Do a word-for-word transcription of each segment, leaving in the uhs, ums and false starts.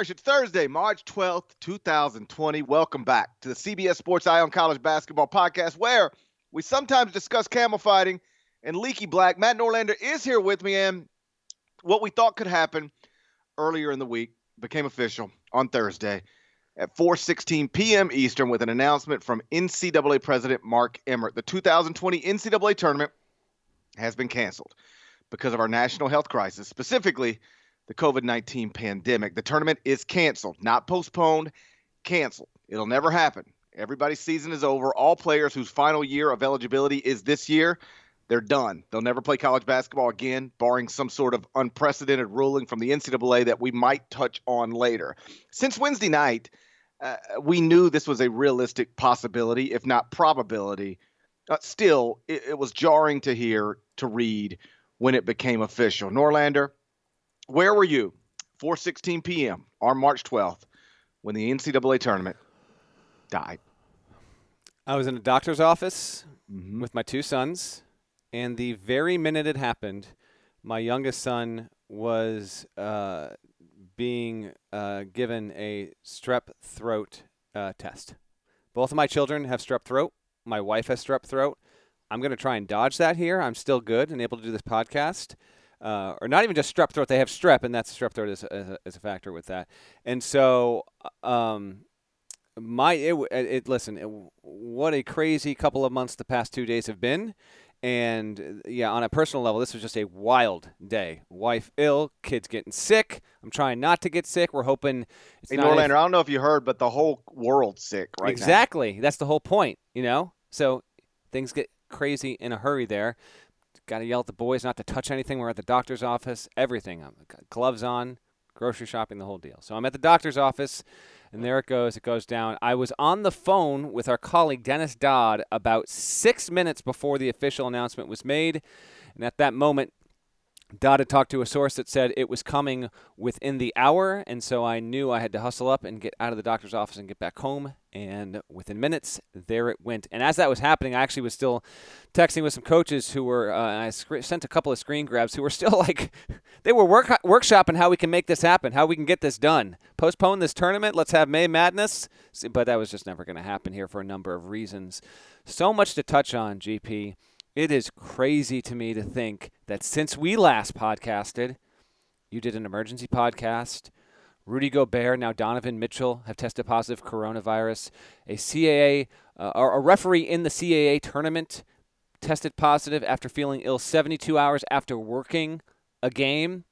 It's Thursday, March twelfth, twenty twenty. Welcome back to the C B S Sports Eye on College Basketball podcast, where we sometimes discuss camel fighting and leaky black. Matt Norlander is here with me, and what we thought could happen earlier in the week became official on Thursday at four sixteen p.m. Eastern with an announcement from N C double A President Mark Emmert. The two thousand twenty N C double A tournament has been canceled because of our national health crisis, specifically the covid nineteen pandemic. The tournament is canceled, not postponed, canceled. It'll never happen. Everybody's season is over. All players whose final year of eligibility is this year, they're done. They'll never play college basketball again, barring some sort of unprecedented ruling from the N C double A that we might touch on later. Since Wednesday night, uh, we knew this was a realistic possibility, if not probability. Uh, still, it, it was jarring to hear, to read when it became official. Norlander, where were you, four sixteen p.m. on March twelfth, when the N C double A tournament died? I was in a doctor's office mm-hmm. with my two sons, and the very minute it happened, my youngest son was uh, being uh, given a strep throat uh, test. Both of my children have strep throat. My wife has strep throat. I'm going to try and dodge that here. I'm still good and able to do this podcast. Uh, or not even just strep throat, they have strep, and that's strep throat is, is, is a factor with that. And so, um, my it, it listen, it, what a crazy couple of months the past two days have been. And, yeah, on a personal level, this was just a wild day. Wife ill, kids getting sick. I'm trying not to get sick. We're hoping it's hey, not Norlander, if, I don't know if you heard, but the whole world's sick right exactly. now. Exactly. That's the whole point, you know? So things get crazy in a hurry there. Got to yell at the boys not to touch anything. We're at the doctor's office, everything. I'm gloves on, grocery shopping, the whole deal. So I'm at the doctor's office, and there it goes. It goes down. I was on the phone with our colleague Dennis Dodd about six minutes before the official announcement was made. And at that moment, Dodd had talked to a source that said it was coming within the hour. And so I knew I had to hustle up and get out of the doctor's office and get back home. And within minutes, there it went. And as that was happening, I actually was still texting with some coaches who were, uh, and I sc- sent a couple of screen grabs who were still like, they were work- workshopping how we can make this happen, how we can get this done. Postpone this tournament. Let's have May Madness. See, but that was just never going to happen here for a number of reasons. So much to touch on, G P. It is crazy to me to think that since we last podcasted, you did an emergency podcast. Rudy Gobert, now Donovan Mitchell, have tested positive coronavirus. A C A A, uh, or a referee in the C A A tournament tested positive after feeling ill seventy-two hours after working a game.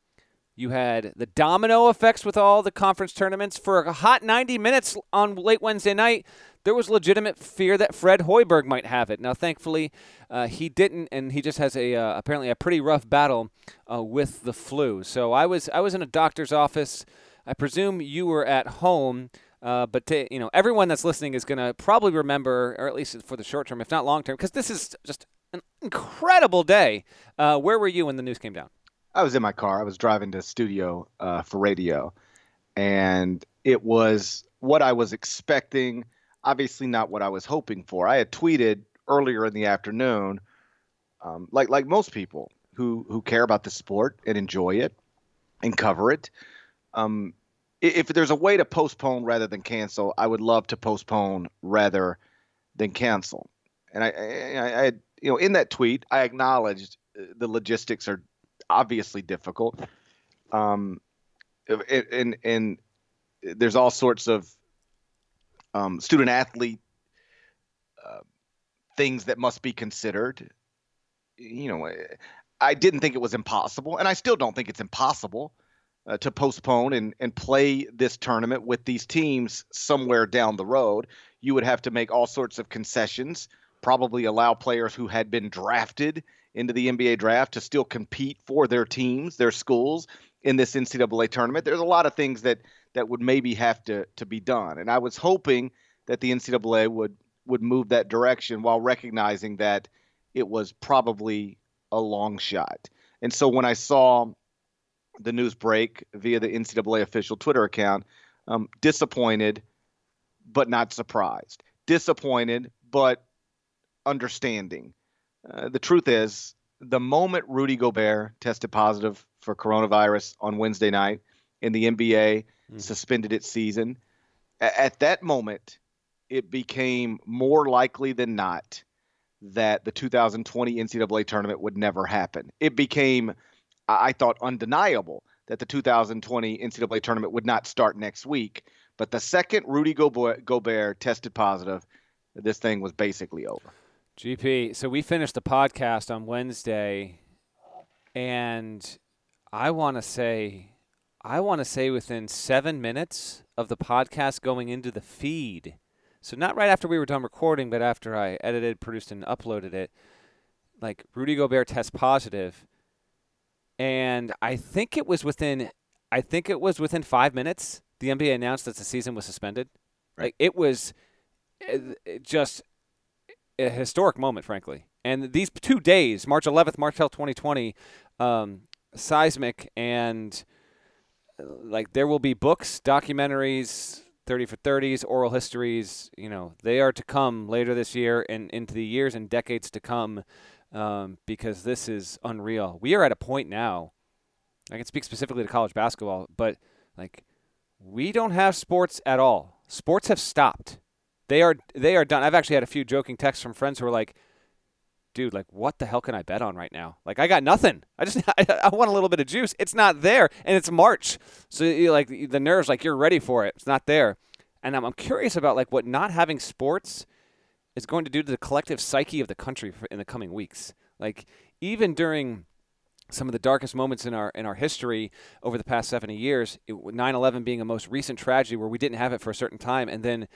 You had the domino effects with all the conference tournaments for a hot ninety minutes on late Wednesday night. there was legitimate fear that Fred Hoiberg might have it. Now, thankfully, uh, he didn't, and he just has a uh, apparently a pretty rough battle uh, with the flu. So I was I was in a doctor's office. I presume you were at home. Uh, but to, you know, everyone that's listening is going to probably remember, or at least for the short term, if not long term, because this is just an incredible day. Uh, where were you when the news came down? I was in my car. I was driving to studio uh, for radio, and it was what I was expecting. Obviously, not what I was hoping for. I had tweeted earlier in the afternoon, um, like like most people who who care about the sport and enjoy it and cover it. Um, If there's a way to postpone rather than cancel, I would love to postpone rather than cancel. And I, I, I, you know, in that tweet, I acknowledged the logistics are obviously difficult. Um, and and there's all sorts of um, student athlete uh, things that must be considered. You know, I didn't think it was impossible, and I still don't think it's impossible. Uh, to postpone and, and play this tournament with these teams somewhere down the road. You would have to make all sorts of concessions, probably allow players who had been drafted into the N B A draft to still compete for their teams, their schools in this N C double A tournament. There's a lot of things that that would maybe have to, to be done. And I was hoping that the N C double A would, would move that direction while recognizing that it was probably a long shot. And so when I saw the news break via the N C double A official Twitter account, um, disappointed, but not surprised. Disappointed, but understanding. Uh, the truth is, the moment Rudy Gobert tested positive for coronavirus on Wednesday night and the N B A mm. suspended its season, a- at that moment, it became more likely than not that the two thousand twenty N C double A tournament would never happen. It became... I thought undeniable that the two thousand twenty N C double A tournament would not start next week. But the second Rudy Gobert, Gobert tested positive, this thing was basically over. G P, so we finished the podcast on Wednesday, and I want to say, I want to say within seven minutes of the podcast going into the feed, so not right after we were done recording, but after I edited, produced, and uploaded it, like Rudy Gobert test positive. And I think it was within, I think it was within five minutes, the N B A announced that the season was suspended. Right. Like it was just a historic moment, frankly. And these two days, March eleventh, March twelfth, twenty twenty, um, seismic, and like there will be books, documentaries, thirty for thirties, oral histories. You know, they are to come later this year and into the years and decades to come. Um, because this is unreal. We are at a point now, I can speak specifically to college basketball, but like we don't have sports at all. Sports have stopped. They are they are done. I've actually had a few joking texts from friends who are like, dude, like what the hell can I bet on right now? Like I got nothing. I just I, I want a little bit of juice. It's not there, and it's March. So you like the nerves, like you're ready for it. It's not there. And I'm, I'm curious about like what not having sports is going to do to the collective psyche of the country in the coming weeks. Like even during some of the darkest moments in our in our history over the past seventy years, it, nine eleven being a most recent tragedy where we didn't have it for a certain time, and then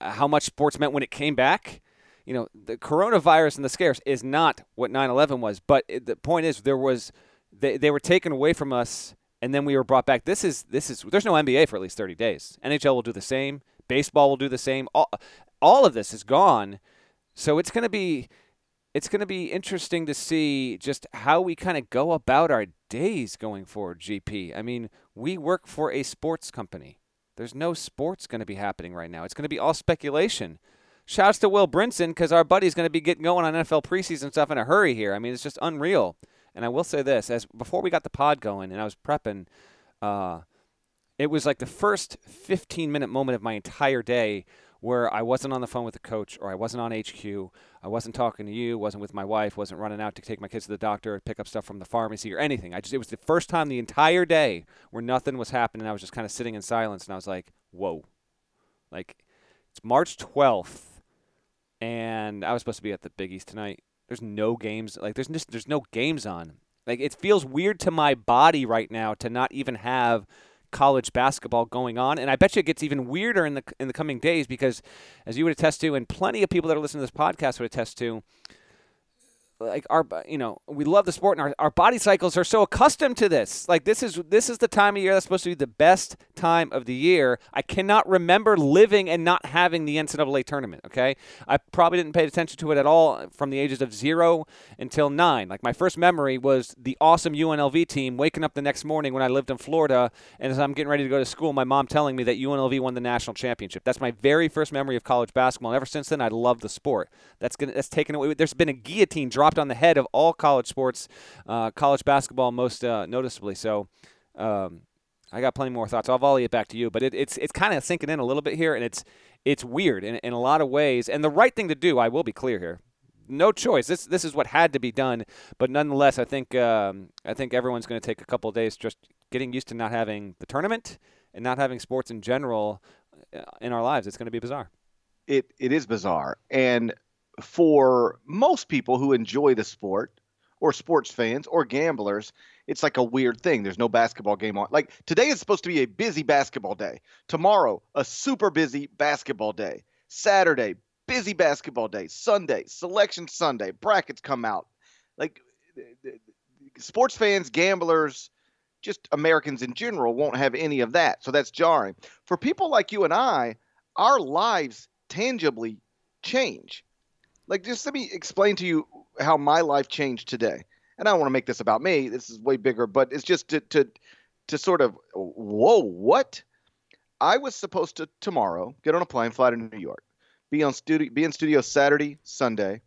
how much sports meant when it came back. You know, the coronavirus and the scares is not what nine eleven was, but it, the point is there was they they were taken away from us, and then we were brought back. This is this is there's no N B A for at least thirty days. N H L will do the same. Baseball will do the same. All, All of this is gone, so it's going to be it's going to be interesting to see just how we kind of go about our days going forward, G P. I mean, we work for a sports company. There's no sports going to be happening right now. It's going to be all speculation. Shouts to Will Brinson because our buddy's going to be getting going on N F L preseason stuff in a hurry here. I mean, it's just unreal. And I will say this, as before we got the pod going and I was prepping, uh, it was like the first fifteen-minute moment of my entire day where I wasn't on the phone with the coach or I wasn't on H Q, I wasn't talking to you, wasn't with my wife, wasn't running out to take my kids to the doctor or pick up stuff from the pharmacy or anything. I just It was the first time the entire day where nothing was happening. I was just kind of sitting in silence, and I was like, whoa. Like, it's March twelfth, and I was supposed to be at the Big East tonight. There's no games. Like, there's just, there's no games on. Like, it feels weird to my body right now to not even have – college basketball going on. And I bet you it gets even weirder in the in the coming days because, as you would attest to, and plenty of people that are listening to this podcast would attest to, like our, you know, we love the sport, and our, our body cycles are so accustomed to this. Like this is this is the time of year that's supposed to be the best time of the year. I cannot remember living and not having the N C double A tournament. Okay, I probably didn't pay attention to it at all from the ages of zero until nine. Like my first memory was the awesome U N L V team waking up the next morning when I lived in Florida, and as I'm getting ready to go to school, my mom telling me that U N L V won the national championship. That's my very first memory of college basketball. And ever since then, I love the sport. That's gonna that's taken away. There's been a guillotine drop on the head of all college sports, uh, college basketball most uh, noticeably. So um, I got plenty more thoughts. I'll volley it back to you, but it, it's it's kind of sinking in a little bit here, and it's it's weird in, in a lot of ways. And the right thing to do, I will be clear here, no choice. This this is what had to be done, but nonetheless, I think um, I think everyone's going to take a couple of days just getting used to not having the tournament and not having sports in general in our lives. It's going to be bizarre. It it is bizarre, and for most people who enjoy the sport or sports fans or gamblers, it's like a weird thing. There's no basketball game on. Like today is supposed to be a busy basketball day. Tomorrow, a super busy basketball day. Saturday, busy basketball day. Sunday, selection Sunday. Brackets come out. Like sports fans, gamblers, just Americans in general won't have any of that. So that's jarring. For people like you and I, our lives tangibly change. Like, just let me explain to you how my life changed today. And I don't want to make this about me. This is way bigger. But it's just to to, to sort of, whoa, what? I was supposed to tomorrow get on a plane, fly to New York, be on studio, be in studio Saturday, Sunday,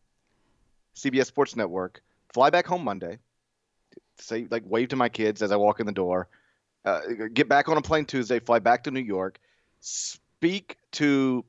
C B S Sports Network, fly back home Monday, say like wave to my kids as I walk in the door, uh, get back on a plane Tuesday, fly back to New York, speak to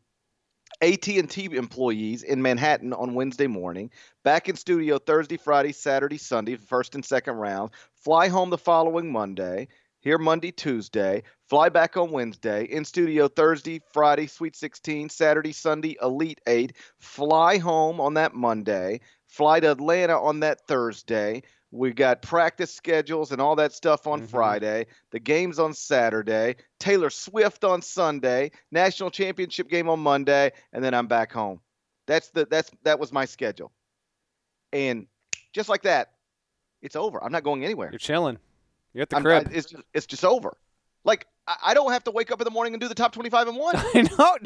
A T and T employees in Manhattan on Wednesday morning, back in studio Thursday, Friday, Saturday, Sunday, first and second round, fly home the following Monday, here Monday, Tuesday, fly back on Wednesday, in studio Thursday, Friday, Sweet sixteen, Saturday, Sunday, Elite Eight, fly home on that Monday, fly to Atlanta on that Thursday. We've got practice schedules and all that stuff on mm-hmm. Friday. The game's on Saturday. Taylor Swift on Sunday. National championship game on Monday. And then I'm back home. That's the that's that was my schedule. And just like that, it's over. I'm not going anywhere. You're chilling. You're at the I'm, crib. I, it's, just, it's just over. Like, I don't have to wake up in the morning and do the top twenty-five and one. I know.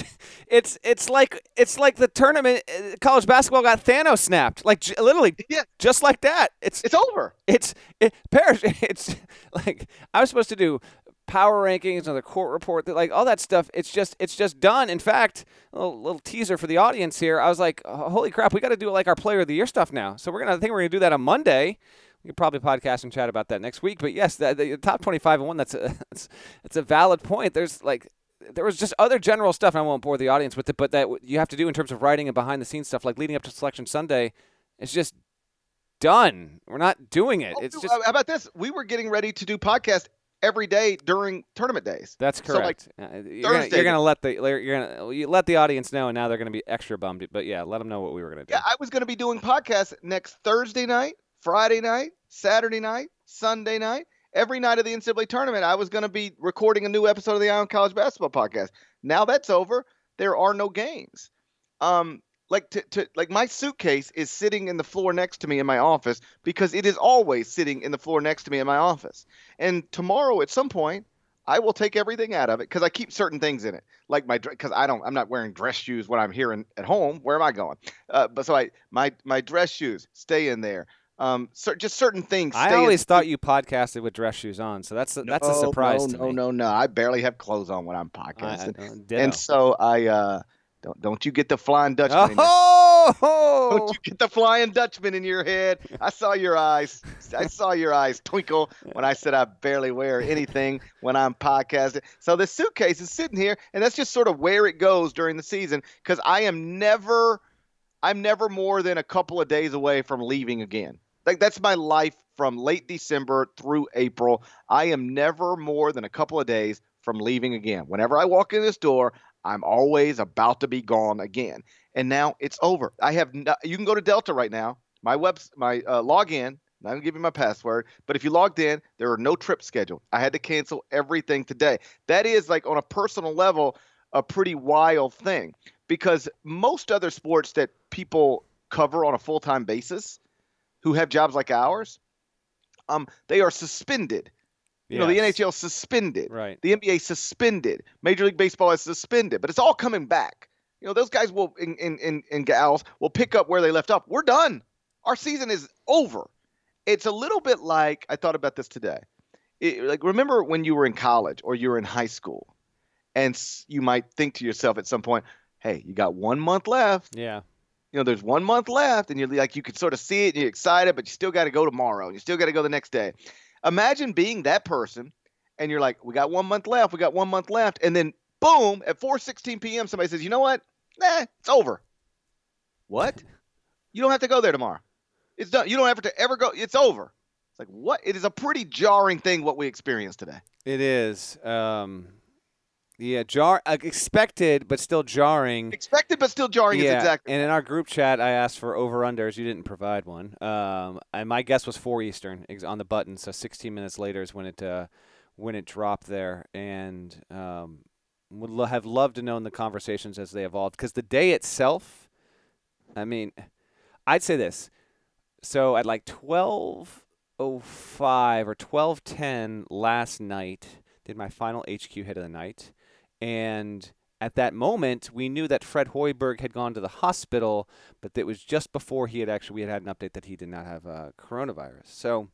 It's it's like it's like the tournament, college basketball got Thanos snapped. Like j- literally, yeah. just like that. It's it's over. It's it, Parrish, It's like I was supposed to do power rankings or the court report, like all that stuff. It's just it's just done. In fact, a little, little teaser for the audience here. I was like, oh, holy crap, we got to do like our Player of the Year stuff now. So we're gonna I think we're gonna do that on Monday. You could probably podcast and chat about that next week. But, yes, the, the top twenty-five and one, that's a, that's, that's a valid point. There's, like, there was just other general stuff, and I won't bore the audience with it, but that you have to do in terms of writing and behind-the-scenes stuff, like leading up to Selection Sunday, it's just done. We're not doing it. It's oh, just how about this? We were getting ready to do podcasts every day during tournament days. That's correct. So, like, you're Thursday. Gonna, you're gonna let the you're gonna you let the audience know, and now they're gonna be extra bummed. But, yeah, let them know what we were gonna do. Yeah, I was gonna be doing podcasts next Thursday night, Friday night, Saturday night, Sunday night, every night of the N C double A tournament, I was going to be recording a new episode of the Island College Basketball Podcast. Now that's over. There are no games. Um, like to, to like my suitcase is sitting in the floor next to me in my office because it is always sitting in the floor next to me in my office. And tomorrow at some point, I will take everything out of it because I keep certain things in it, like my because I don't I'm not wearing dress shoes when I'm here in, at home. Where am I going? Uh, but so I my my dress shoes stay in there. Um, so just certain things. I always in- thought you podcasted with dress shoes on, so that's a, no, that's a surprise no, to me. No, no, no, I barely have clothes on when I'm podcasting, I, I don't, and so I uh, don't. Don't you get the Flying Dutchman? Oh! Your, don't you get the Flying Dutchman in your head? I saw your eyes. I saw your eyes twinkle when I said I barely wear anything when I'm podcasting. So this suitcase is sitting here, and that's just sort of where it goes during the season because I am never, I'm never more than a couple of days away from leaving again. Like that's my life from late December through April. I am never more than a couple of days from leaving again. Whenever I walk in this door, I'm always about to be gone again. And now it's over. I have no, you can go to Delta right now. My web, my uh, login I'm not going to give you my password. But if you logged in, there were no trips scheduled. I had to cancel everything today. That is, like, on a personal level, a pretty wild thing. Because most other sports that people cover on a full-time basis who have jobs like ours, um, they are suspended. You yes. know, the N H L suspended. Right. The N B A suspended. Major League Baseball is suspended. But it's all coming back. You know, those guys will and, and, and, and gals will pick up where they left off. We're done. Our season is over. It's a little bit like, I thought about this today. It, like, remember when you were in college or you were in high school and you might think to yourself at some point, hey, you got one month left. Yeah. You know, there's one month left and you're like, you could sort of see it and you're excited, but you still got to go tomorrow. And you still got to go the next day. Imagine being that person and you're like, we got one month left. We got one month left. And then boom, at four sixteen p.m. somebody says, you know what? Nah, it's over. What? You don't have to go there tomorrow. It's done. You don't have to ever go. It's over. It's like, what? It is a pretty jarring thing what we experienced today. It is. Um, yeah, jar uh, expected but still jarring. Expected but still jarring yeah. is exactly. And in our group chat, I asked for over-unders. You didn't provide one. Um, and my guess was four Eastern on the button. So sixteen minutes later is when it uh, when it dropped there, and um, would lo- have loved to know the conversations as they evolved, because the day itself, I mean, I'd say this. So at like twelve oh five or twelve ten last night, did my final H Q hit of the night. And at that moment, we knew that Fred Hoiberg had gone to the hospital, but it was just before he had actually we had had an update that he did not have uh, coronavirus. So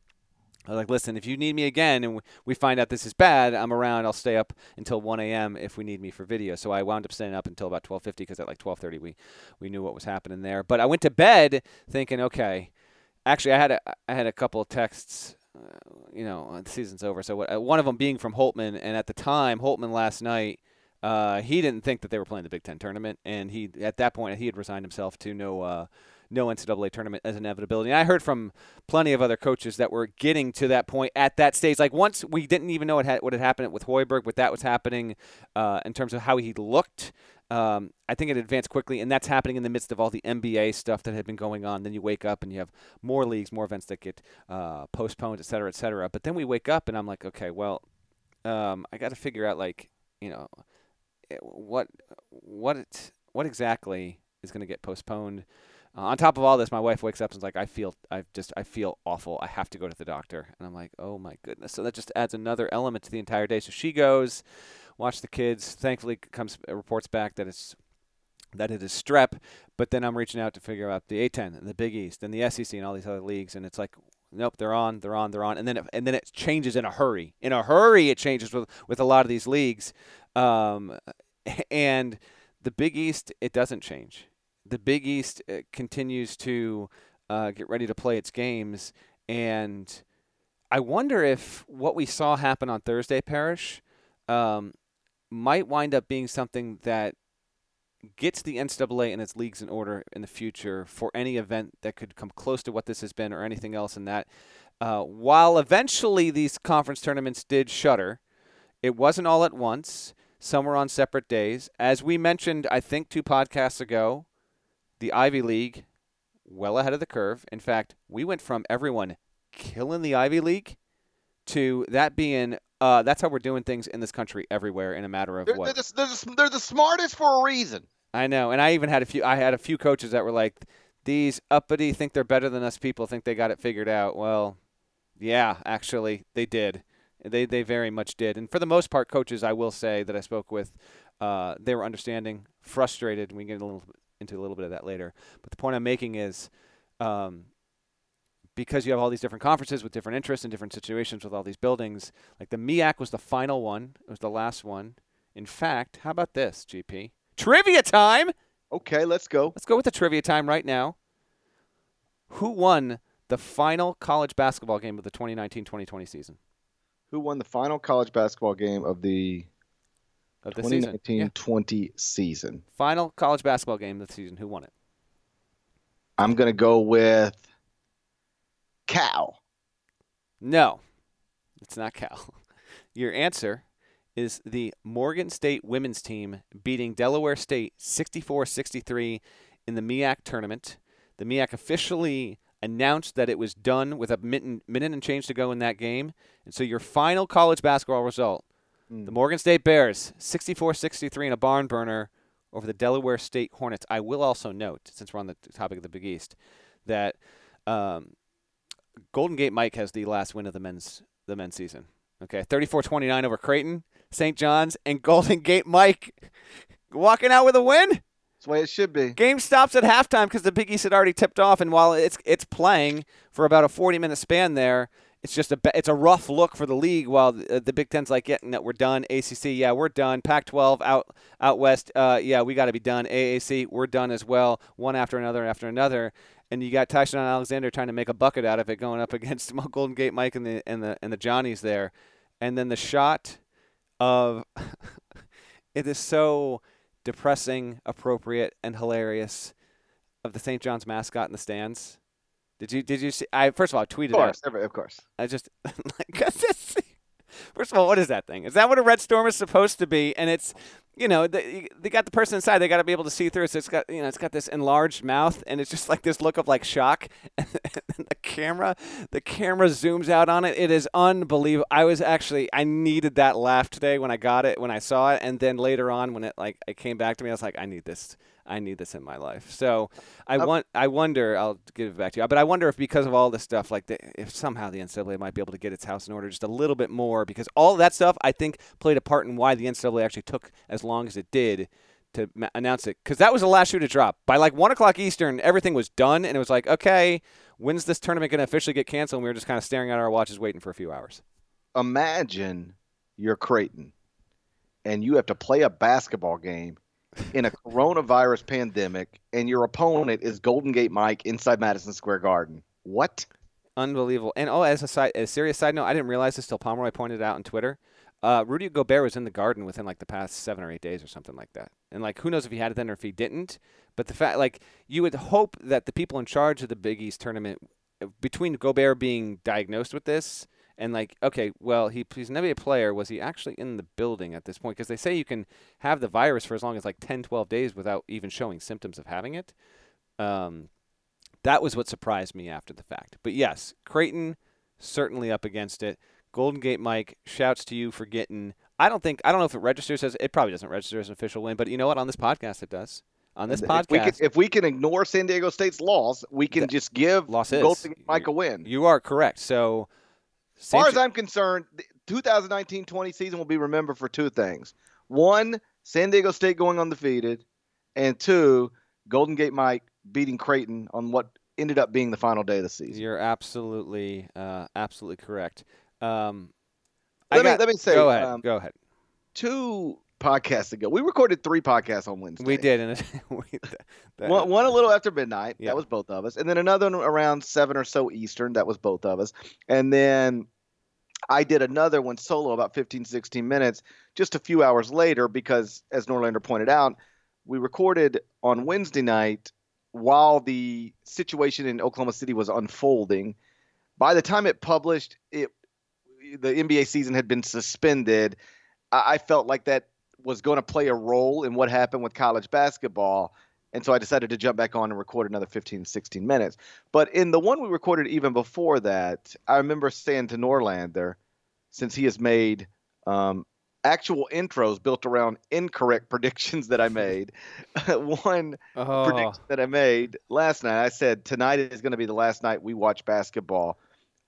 I was like, listen, if you need me again and we find out this is bad, I'm around. I'll stay up until one a.m. if we need me for video. So I wound up staying up until about twelve fifty, because at like twelve thirty we, we knew what was happening there. But I went to bed thinking, okay. Actually, I had a I had a couple of texts, uh, you know, the season's over. So what, uh, one of them being from Holtman, and at the time, Holtman last night, uh, he didn't think that they were playing the Big Ten tournament, and he at that point he had resigned himself to no uh, no N C double A tournament as an inevitability. And I heard from plenty of other coaches that were getting to that point at that stage. Like, once we didn't even know what had what had happened with Hoiberg, but that was happening uh, in terms of how he looked. Um, I think it advanced quickly, and that's happening in the midst of all the N B A stuff that had been going on. Then you wake up and you have more leagues, more events that get uh, postponed, et cetera, et cetera. But then we wake up, and I'm like, okay, well, um, I got to figure out, like, you know, what, what, it, what exactly is going to get postponed. Uh, on top of all this, my wife wakes up and is like, I feel, I just, I feel awful. I have to go to the doctor, and I'm like, oh my goodness. So that just adds another element to the entire day. So she goes. Watch the kids. Thankfully, comes reports back that it's that it is strep. But then I'm reaching out to figure out the A ten and the Big East and the S E C and all these other leagues, and it's like, nope, they're on, they're on, they're on, and then it, and then it changes in a hurry. In a hurry, it changes with with a lot of these leagues. Um, and the Big East, it doesn't change. The Big East continues to uh, get ready to play its games, and I wonder if what we saw happen on Thursday, Parrish, um, might wind up being something that gets the N C double A and its leagues in order in the future for any event that could come close to what this has been or anything else in that. Uh, while eventually these conference tournaments did shutter, it wasn't all at once. Some were on separate days. As we mentioned, I think, two podcasts ago, the Ivy League, well ahead of the curve. In fact, we went from everyone killing the Ivy League to that being – Uh, that's how we're doing things in this country everywhere in a matter of they're, what? They're the, they're, the, they're the smartest for a reason. I know, and I even had a few. I had a few coaches that were like, "These uppity think they're better than us. People think they got it figured out." Well, yeah, actually, they did. They they very much did. And for the most part, coaches, I will say that I spoke with, uh, they were understanding, frustrated. We can get a little into a little bit of that later. But the point I'm making is, um, because you have all these different conferences with different interests and different situations with all these buildings. Like, the M E A C was the final one. It was the last one. In fact, how about this, G P? Trivia time! Okay, let's go. Let's go with the trivia time right now. Who won the final college basketball game of the twenty nineteen twenty twenty season? Who won the final college basketball game of the twenty nineteen twenty season? Final college basketball game of the season. Who won it? I'm going to go with... Cal. No, it's not Cal. Your answer is the Morgan State women's team beating Delaware State sixty-four sixty-three in the M E A C tournament. The M E A C officially announced that it was done with a minute and change to go in that game. And so your final college basketball result, mm. the Morgan State Bears, sixty-four sixty-three in a barn burner over the Delaware State Hornets. I will also note, since we're on the topic of the Big East, that um, Golden Gate Mike has the last win of the men's the men's season. Okay, thirty-four twenty-nine over Creighton, Saint John's, and Golden Gate Mike walking out with a win. That's the way it should be. Game stops at halftime because the Big East had already tipped off, and while it's it's playing for about a forty-minute span there, it's just a it's a rough look for the league. While the, the Big Ten's like, yeah, no, we're done. A C C, yeah, we're done. Pac twelve out out west, uh, yeah, we got to be done. A A C, we're done as well. One after another after another, and you got Tyshawn Alexander trying to make a bucket out of it, going up against Golden Gate Mike and the and the and the Johnnies there, and then the shot of it is so depressing, appropriate, and hilarious of the Saint John's mascot in the stands. Did you did you see? I first of all I tweeted. Of course, out. of course. I just like first of all, what is that thing? Is that what a red storm is supposed to be? And it's, you know, they, they got the person inside. They got to be able to see through. So it's got, you know, it's got this enlarged mouth, and it's just like this look of like shock. And the camera, the camera zooms out on it. It is unbelievable. I was actually, I needed that laugh today when I got it, when I saw it, and then later on when it like it came back to me, I was like, I need this. I need this in my life. So I want. I wonder. I'll give it back to you. But I wonder if because of all this stuff, like the, if somehow the N C double A might be able to get its house in order just a little bit more, because all that stuff I think played a part in why the N C double A actually took as long as it did to ma- announce it. Because that was the last shoe to drop. By like one o'clock Eastern, everything was done, and it was like, okay, when's this tournament going to officially get canceled? And we were just kind of staring at our watches, waiting for a few hours. Imagine you're Creighton, and you have to play a basketball game in a coronavirus pandemic, and your opponent is Golden Gate Mike inside Madison Square Garden. What? Unbelievable. And, oh, as a, side, as a serious side note, I didn't realize this till Pomeroy pointed it out on Twitter. Uh, Rudy Gobert was in the Garden within, like, the past seven or eight days or something like that. And, like, who knows if he had it then or if he didn't. But the fact, like, you would hope that the people in charge of the Big East tournament, between Gobert being diagnosed with this and, like, okay, well, he, he's an N B A player. Was he actually in the building at this point? Because they say you can have the virus for as long as, like, ten, twelve days without even showing symptoms of having it. Um, that was what surprised me after the fact. But, yes, Creighton certainly up against it. Golden Gate Mike, shouts to you for getting – I don't think – I don't know if it registers as – it probably doesn't register as an official win. But you know what? On this podcast, it does. On this if podcast, we can, if we can ignore San Diego State's loss, we can th- just give Golden Gate Mike a win. You are correct. So – as far as I'm concerned, the twenty nineteen twenty season will be remembered for two things. One, San Diego State going undefeated. And two, Golden Gate Mike beating Creighton on what ended up being the final day of the season. You're absolutely uh, absolutely correct. Um, let, I got, me, let me say. Go ahead. Um, go ahead. Two podcasts ago. We recorded three podcasts on Wednesday. We did. And we, that, one, one a little after midnight. Yeah. That was both of us. And then another one around seven or so Eastern. That was both of us. And then I did another one solo about fifteen, sixteen minutes just a few hours later because, as Norlander pointed out, we recorded on Wednesday night while the situation in Oklahoma City was unfolding. By the time it published, it the N B A season had been suspended. I, I felt like that was going to play a role in what happened with college basketball. And so I decided to jump back on and record another fifteen, sixteen minutes. But in the one we recorded even before that, I remember saying to Norlander, since he has made um, actual intros built around incorrect predictions that I made, one oh. prediction that I made last night, I said, tonight is going to be the last night we watch basketball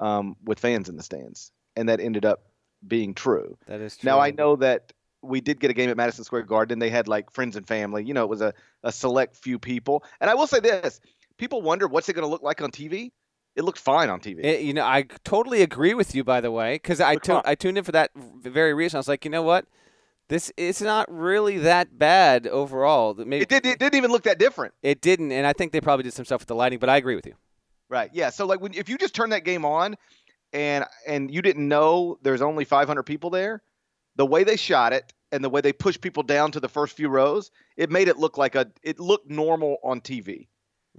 um, with fans in the stands. And that ended up being true. That is true. Now, I know that we did get a game at Madison Square Garden. They had, like, friends and family. You know, it was a, a select few people. And I will say this. People wonder, what's it going to look like on T V? It looked fine on T V. It, you know, I totally agree with you, by the way, because I, t- I tuned in for that very reason. I was like, you know what? This It's not really that bad overall. Maybe, it, did, it didn't even look that different. It didn't, and I think they probably did some stuff with the lighting, but I agree with you. Right, yeah. So, like, when if you just turn that game on and and you didn't know there's only five hundred people there, the way they shot it and the way they pushed people down to the first few rows, it made it look like a it looked normal on T V.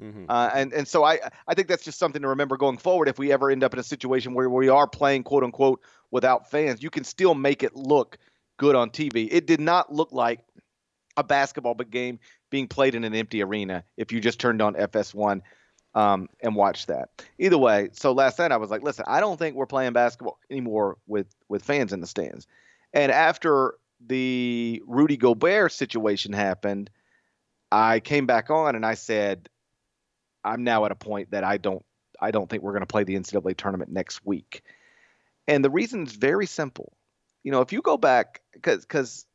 Mm-hmm. Uh, and, and so I, I think that's just something to remember going forward. If we ever end up in a situation where we are playing, quote unquote, without fans, you can still make it look good on T V. It did not look like a basketball game being played in an empty arena if you just turned on F S one um, and watch that. Either way, so last night I was like, listen, I don't think we're playing basketball anymore with, with fans in the stands. And after the Rudy Gobert situation happened, I came back on and I said, I'm now at a point that I don't I don't think we're going to play the N C double A tournament next week. And the reason is very simple. You know, if you go back, because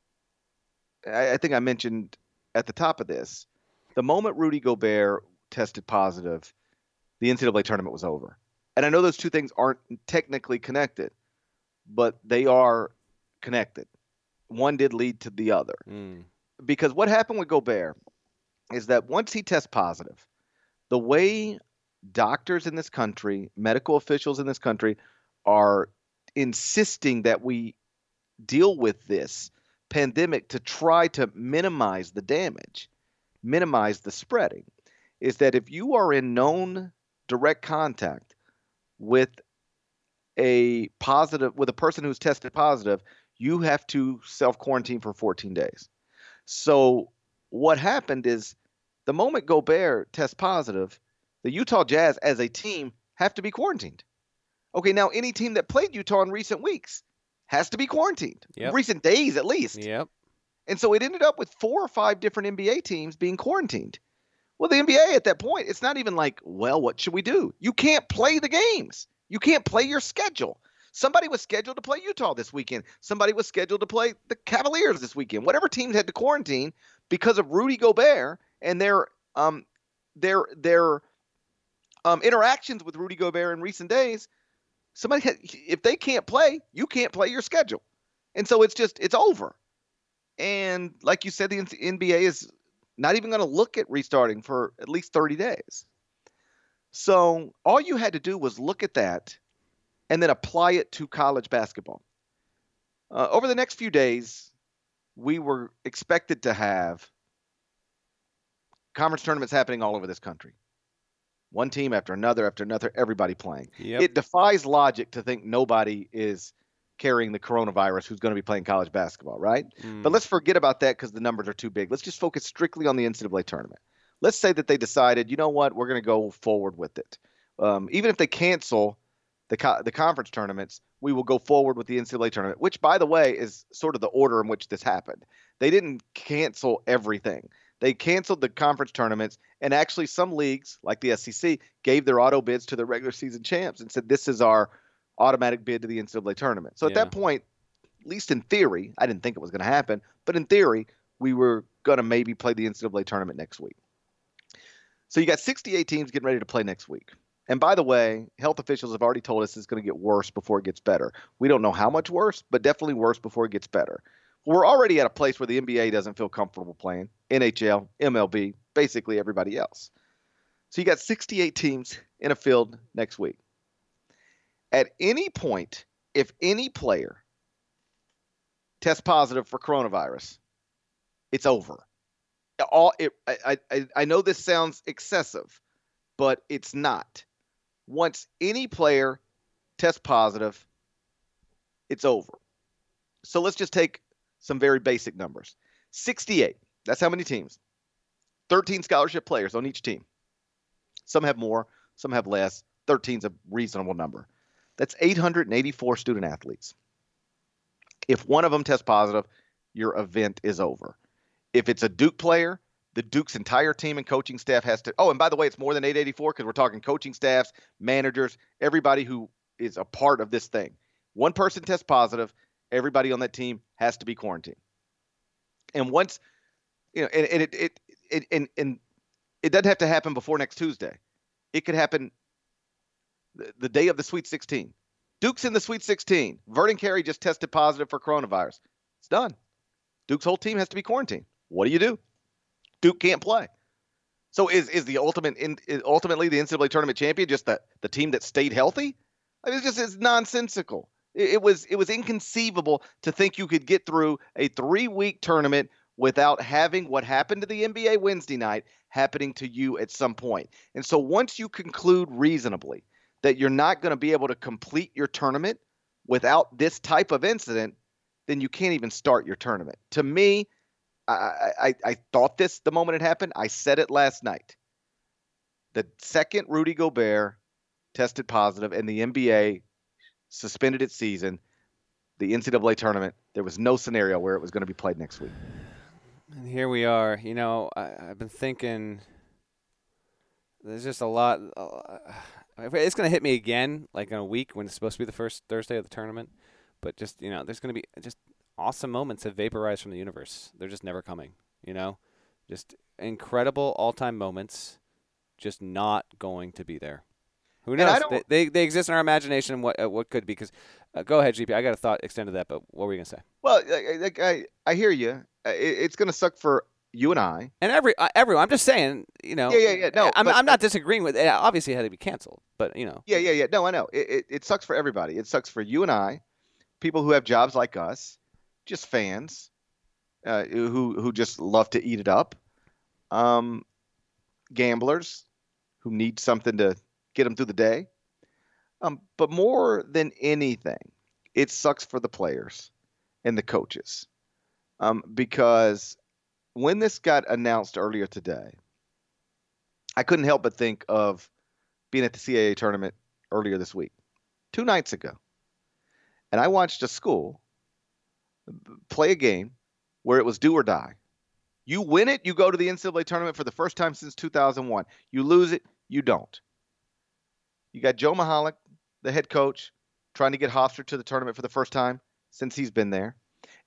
I, I think I mentioned at the top of this, the moment Rudy Gobert tested positive, the N C double A tournament was over. And I know those two things aren't technically connected, but they are connected. One did lead to the other. Mm. Because what happened with Gobert is that once he tests positive, the way doctors in this country, medical officials in this country are insisting that we deal with this pandemic to try to minimize the damage, minimize the spreading, is that if you are in known direct contact with a positive, with a person who's tested positive, you have to self-quarantine for fourteen days. So what happened is the moment Gobert tests positive, the Utah Jazz as a team have to be quarantined. Okay, now any team that played Utah in recent weeks has to be quarantined. Yep. Recent days at least. Yep. And so it ended up with four or five different N B A teams being quarantined. Well, the N B A at that point, it's not even like, well, what should we do? You can't play the games. You can't play your schedule. Somebody was scheduled to play Utah this weekend. Somebody was scheduled to play the Cavaliers this weekend. Whatever teams had to quarantine because of Rudy Gobert and their um their their um interactions with Rudy Gobert in recent days. Somebody, had, if they can't play, you can't play your schedule. And so it's just, it's over. And like you said, the N B A is not even going to look at restarting for at least thirty days. So all you had to do was look at that and then apply it to college basketball. Uh, over the next few days, we were expected to have conference tournaments happening all over this country. One team after another, after another, everybody playing. Yep. It defies logic to think nobody is carrying the coronavirus who's going to be playing college basketball, right? Mm. But let's forget about that because the numbers are too big. Let's just focus strictly on the N C double A tournament. Let's say that they decided, you know what, we're going to go forward with it. Um, even if they cancel the co- the conference tournaments, we will go forward with the N C double A tournament, which, by the way, is sort of the order in which this happened. They didn't cancel everything. They canceled the conference tournaments, and actually some leagues, like the S E C, gave their auto bids to the regular season champs and said, this is our automatic bid to the N C double A tournament. So at yeah. that point, at least in theory, I didn't think it was going to happen, but in theory, we were going to maybe play the N C double A tournament next week. So you got sixty-eight teams getting ready to play next week. And by the way, health officials have already told us it's going to get worse before it gets better. We don't know how much worse, but definitely worse before it gets better. We're already at a place where the N B A doesn't feel comfortable playing, N H L, M L B, basically everybody else. So you got sixty-eight teams in a field next week. At any point, if any player tests positive for coronavirus, it's over. All it, I, I, I know this sounds excessive, but it's not. Once any player tests positive, it's over. So let's just take some very basic numbers. sixty-eight, that's how many teams. thirteen scholarship players on each team. Some have more, some have less. thirteen is a reasonable number. That's eight hundred eighty-four student athletes. If one of them tests positive, your event is over. If it's a Duke player, the Duke's entire team and coaching staff has to – oh, and by the way, it's more than eight hundred eighty-four because we're talking coaching staffs, managers, everybody who is a part of this thing. One person tests positive – everybody on that team has to be quarantined. And once, you know, and, and it, it, it, and, and it doesn't have to happen before next Tuesday. It could happen the, the day of the Sweet sixteen. Duke's in the Sweet sixteen. Vernon Carey just tested positive for coronavirus. It's done. Duke's whole team has to be quarantined. What do you do? Duke can't play. So is, is the ultimate, in, is ultimately the N C double A tournament champion just the, the team that stayed healthy? I mean, it's just, it's nonsensical. It was it was inconceivable to think you could get through a three-week tournament without having what happened to the N B A Wednesday night happening to you at some point. And so once you conclude reasonably that you're not going to be able to complete your tournament without this type of incident, then you can't even start your tournament. To me, I, I, I thought this the moment it happened. I said it last night. The second Rudy Gobert tested positive and the N B A suspended its season, the N C double A tournament, there was no scenario where it was going to be played next week. And here we are. You know, I, I've been thinking there's just a lot. Uh, it's going to hit me again, like in a week when it's supposed to be the first Thursday of the tournament. But just, you know, there's going to be just awesome moments that vaporize from the universe. They're just never coming, you know. Just incredible all-time moments just not going to be there. Who knows? They, they they exist in our imagination and what uh, what could be. Because uh, go ahead, G P. I got a thought extended that, but what were you gonna say? Well, I I, I hear you. It, it's gonna suck for you and I and every uh, everyone. I'm just saying, you know. Yeah, yeah, yeah. No, I'm but, I'm not disagreeing with it. Obviously, it had to be canceled, but you know. Yeah, yeah, yeah. No, I know. It, it it sucks for everybody. It sucks for you and I, people who have jobs like us, just fans, uh, who who just love to eat it up, um, gamblers who need something to get them through the day. Um, but more than anything, it sucks for the players and the coaches. Um, because when this got announced earlier today, I couldn't help but think of being at the C A A tournament earlier this week, two nights ago. And I watched a school play a game where it was do or die. You win it, you go to the N C double A tournament for the first time since two thousand one. You lose it, you don't. You got Joe Mahalik, the head coach, trying to get Hofstra to the tournament for the first time since he's been there.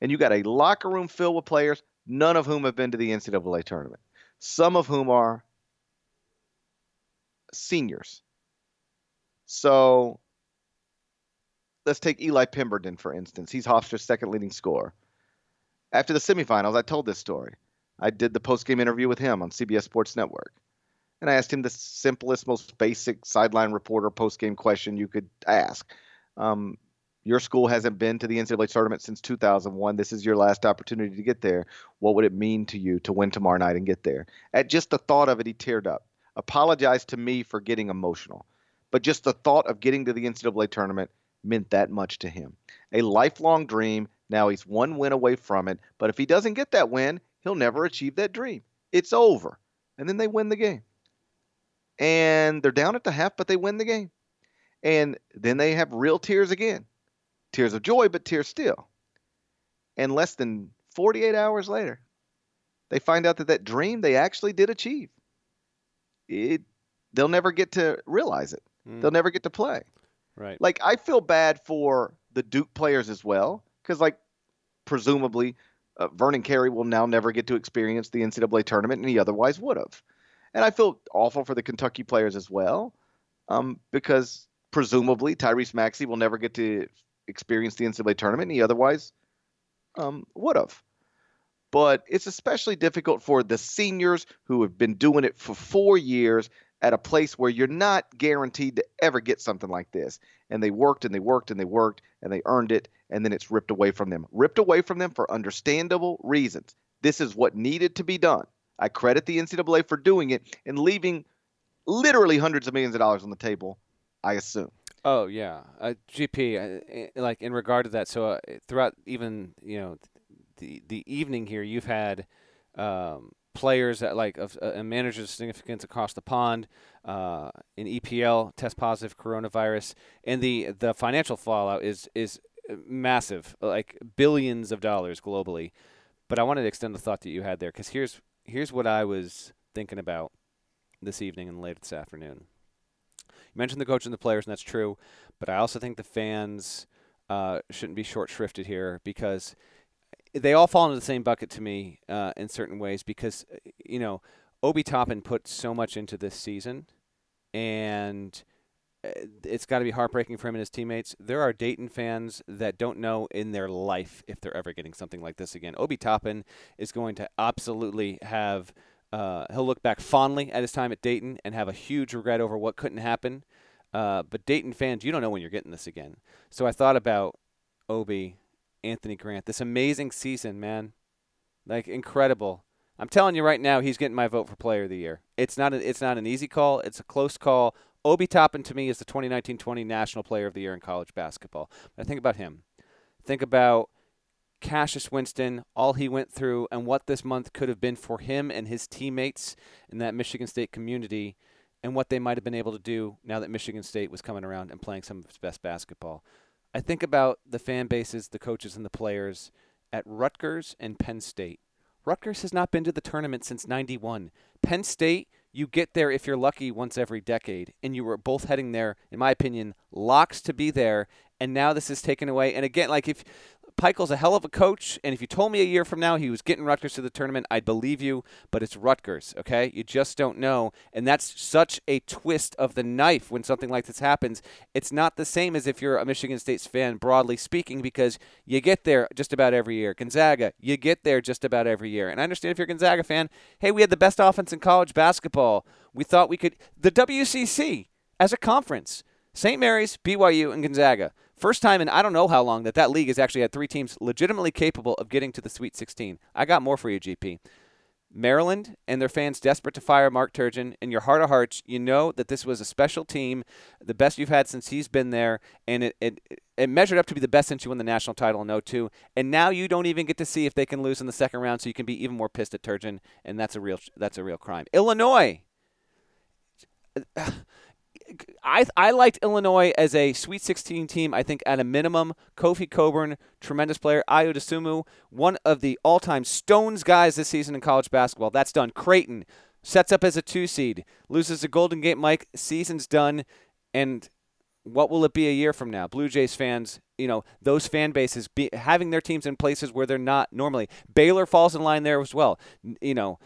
And you got a locker room filled with players, none of whom have been to the N C double A tournament, some of whom are seniors. So let's take Eli Pemberton, for instance. He's Hofstra's second leading scorer. After the semifinals, I told this story. I did the post-game interview with him on C B S Sports Network. And I asked him the simplest, most basic sideline reporter post-game question you could ask. Um, your school hasn't been to the N C double A tournament since two thousand one. This is your last opportunity to get there. What would it mean to you to win tomorrow night and get there? At just the thought of it, he teared up. Apologized to me for getting emotional. But just the thought of getting to the N C double A tournament meant that much to him. A lifelong dream. Now he's one win away from it. But if he doesn't get that win, he'll never achieve that dream. It's over. And then they win the game. And they're down at the half, but they win the game. And then they have real tears again. Tears of joy, but tears still. And less than forty-eight hours later, they find out that that dream they actually did achieve. It, they'll never get to realize it. Mm. They'll never get to play. Right. Like, I feel bad for the Duke players as well. Because, like, presumably, uh, Vernon Carey will now never get to experience the N C double A tournament, and he otherwise would have. And I feel awful for the Kentucky players as well, um, because presumably Tyrese Maxey will never get to experience the N C double A tournament, and he otherwise um, would have. But it's especially difficult for the seniors who have been doing it for four years at a place where you're not guaranteed to ever get something like this. And they worked and they worked and they worked and they earned it, and then it's ripped away from them. Ripped away from them for understandable reasons. This is what needed to be done. I credit the N C double A for doing it and leaving literally hundreds of millions of dollars on the table, I assume. Oh, yeah. Uh, G P, uh, like in regard to that, so uh, throughout even, you know, the the evening here, you've had um, players that like of uh, and managers of significance across the pond uh, in E P L, test positive coronavirus, and the, the financial fallout is is massive, like billions of dollars globally. But I wanted to extend the thought that you had there because here's – Here's what I was thinking about this evening and later this afternoon. You mentioned the coach and the players, and that's true, but I also think the fans uh, shouldn't be short-shrifted here because they all fall into the same bucket to me uh, in certain ways because, you know, Obi Toppin put so much into this season, and it's got to be heartbreaking for him and his teammates. There are Dayton fans that don't know in their life if they're ever getting something like this again. Obi Toppin is going to absolutely have uh, – he'll look back fondly at his time at Dayton and have a huge regret over what couldn't happen. Uh, but Dayton fans, you don't know when you're getting this again. So I thought about Obi, Anthony Grant, this amazing season, man. Like, incredible. I'm telling you right now, he's getting my vote for player of the year. It's not a, it's not an easy call. It's a close call. Obi Toppin, to me, is the twenty nineteen twenty National Player of the Year in college basketball. But I think about him. Think about Cassius Winston, all he went through, and what this month could have been for him and his teammates in that Michigan State community. and what they might have been able to do now that Michigan State was coming around and playing some of its best basketball. I think about the fan bases, the coaches, and the players at Rutgers and Penn State. Rutgers has not been to the tournament since ninety-one. Penn State, you get there if you're lucky once every decade, and you were both heading there, in my opinion, locks to be there, and now this is taken away. And again, like if Peikel's a hell of a coach, and if you told me a year from now he was getting Rutgers to the tournament, I'd believe you, but it's Rutgers, okay? You just don't know, and that's such a twist of the knife when something like this happens. It's not the same as if you're a Michigan State fan, broadly speaking, because you get there just about every year. Gonzaga, you get there just about every year. And I understand if you're a Gonzaga fan, hey, we had the best offense in college basketball. We thought we could – the W C C as a conference, Saint Mary's, B Y U, and Gonzaga. First time in I don't know how long that that league has actually had three teams legitimately capable of getting to the Sweet sixteen. I got more for you, G P. Maryland and their fans desperate to fire Mark Turgeon. In your heart of hearts, you know that this was a special team, the best you've had since he's been there, and it it, it measured up to be the best since you won the national title in oh two. And now you don't even get to see if they can lose in the second round, so you can be even more pissed at Turgeon, and that's a real that's a real crime. Illinois. I I liked Illinois as a Sweet sixteen team. I think at a minimum, Kofi Coburn, tremendous player. Ayo Dosunmu, one of the all-time stones guys this season in college basketball. That's done. Creighton sets up as a two seed, loses to Golden Gate Mike. Season's done, and what will it be a year from now? Blue Jays fans, you know, those fan bases be, having their teams in places where they're not normally. Baylor falls in line there as well. You know.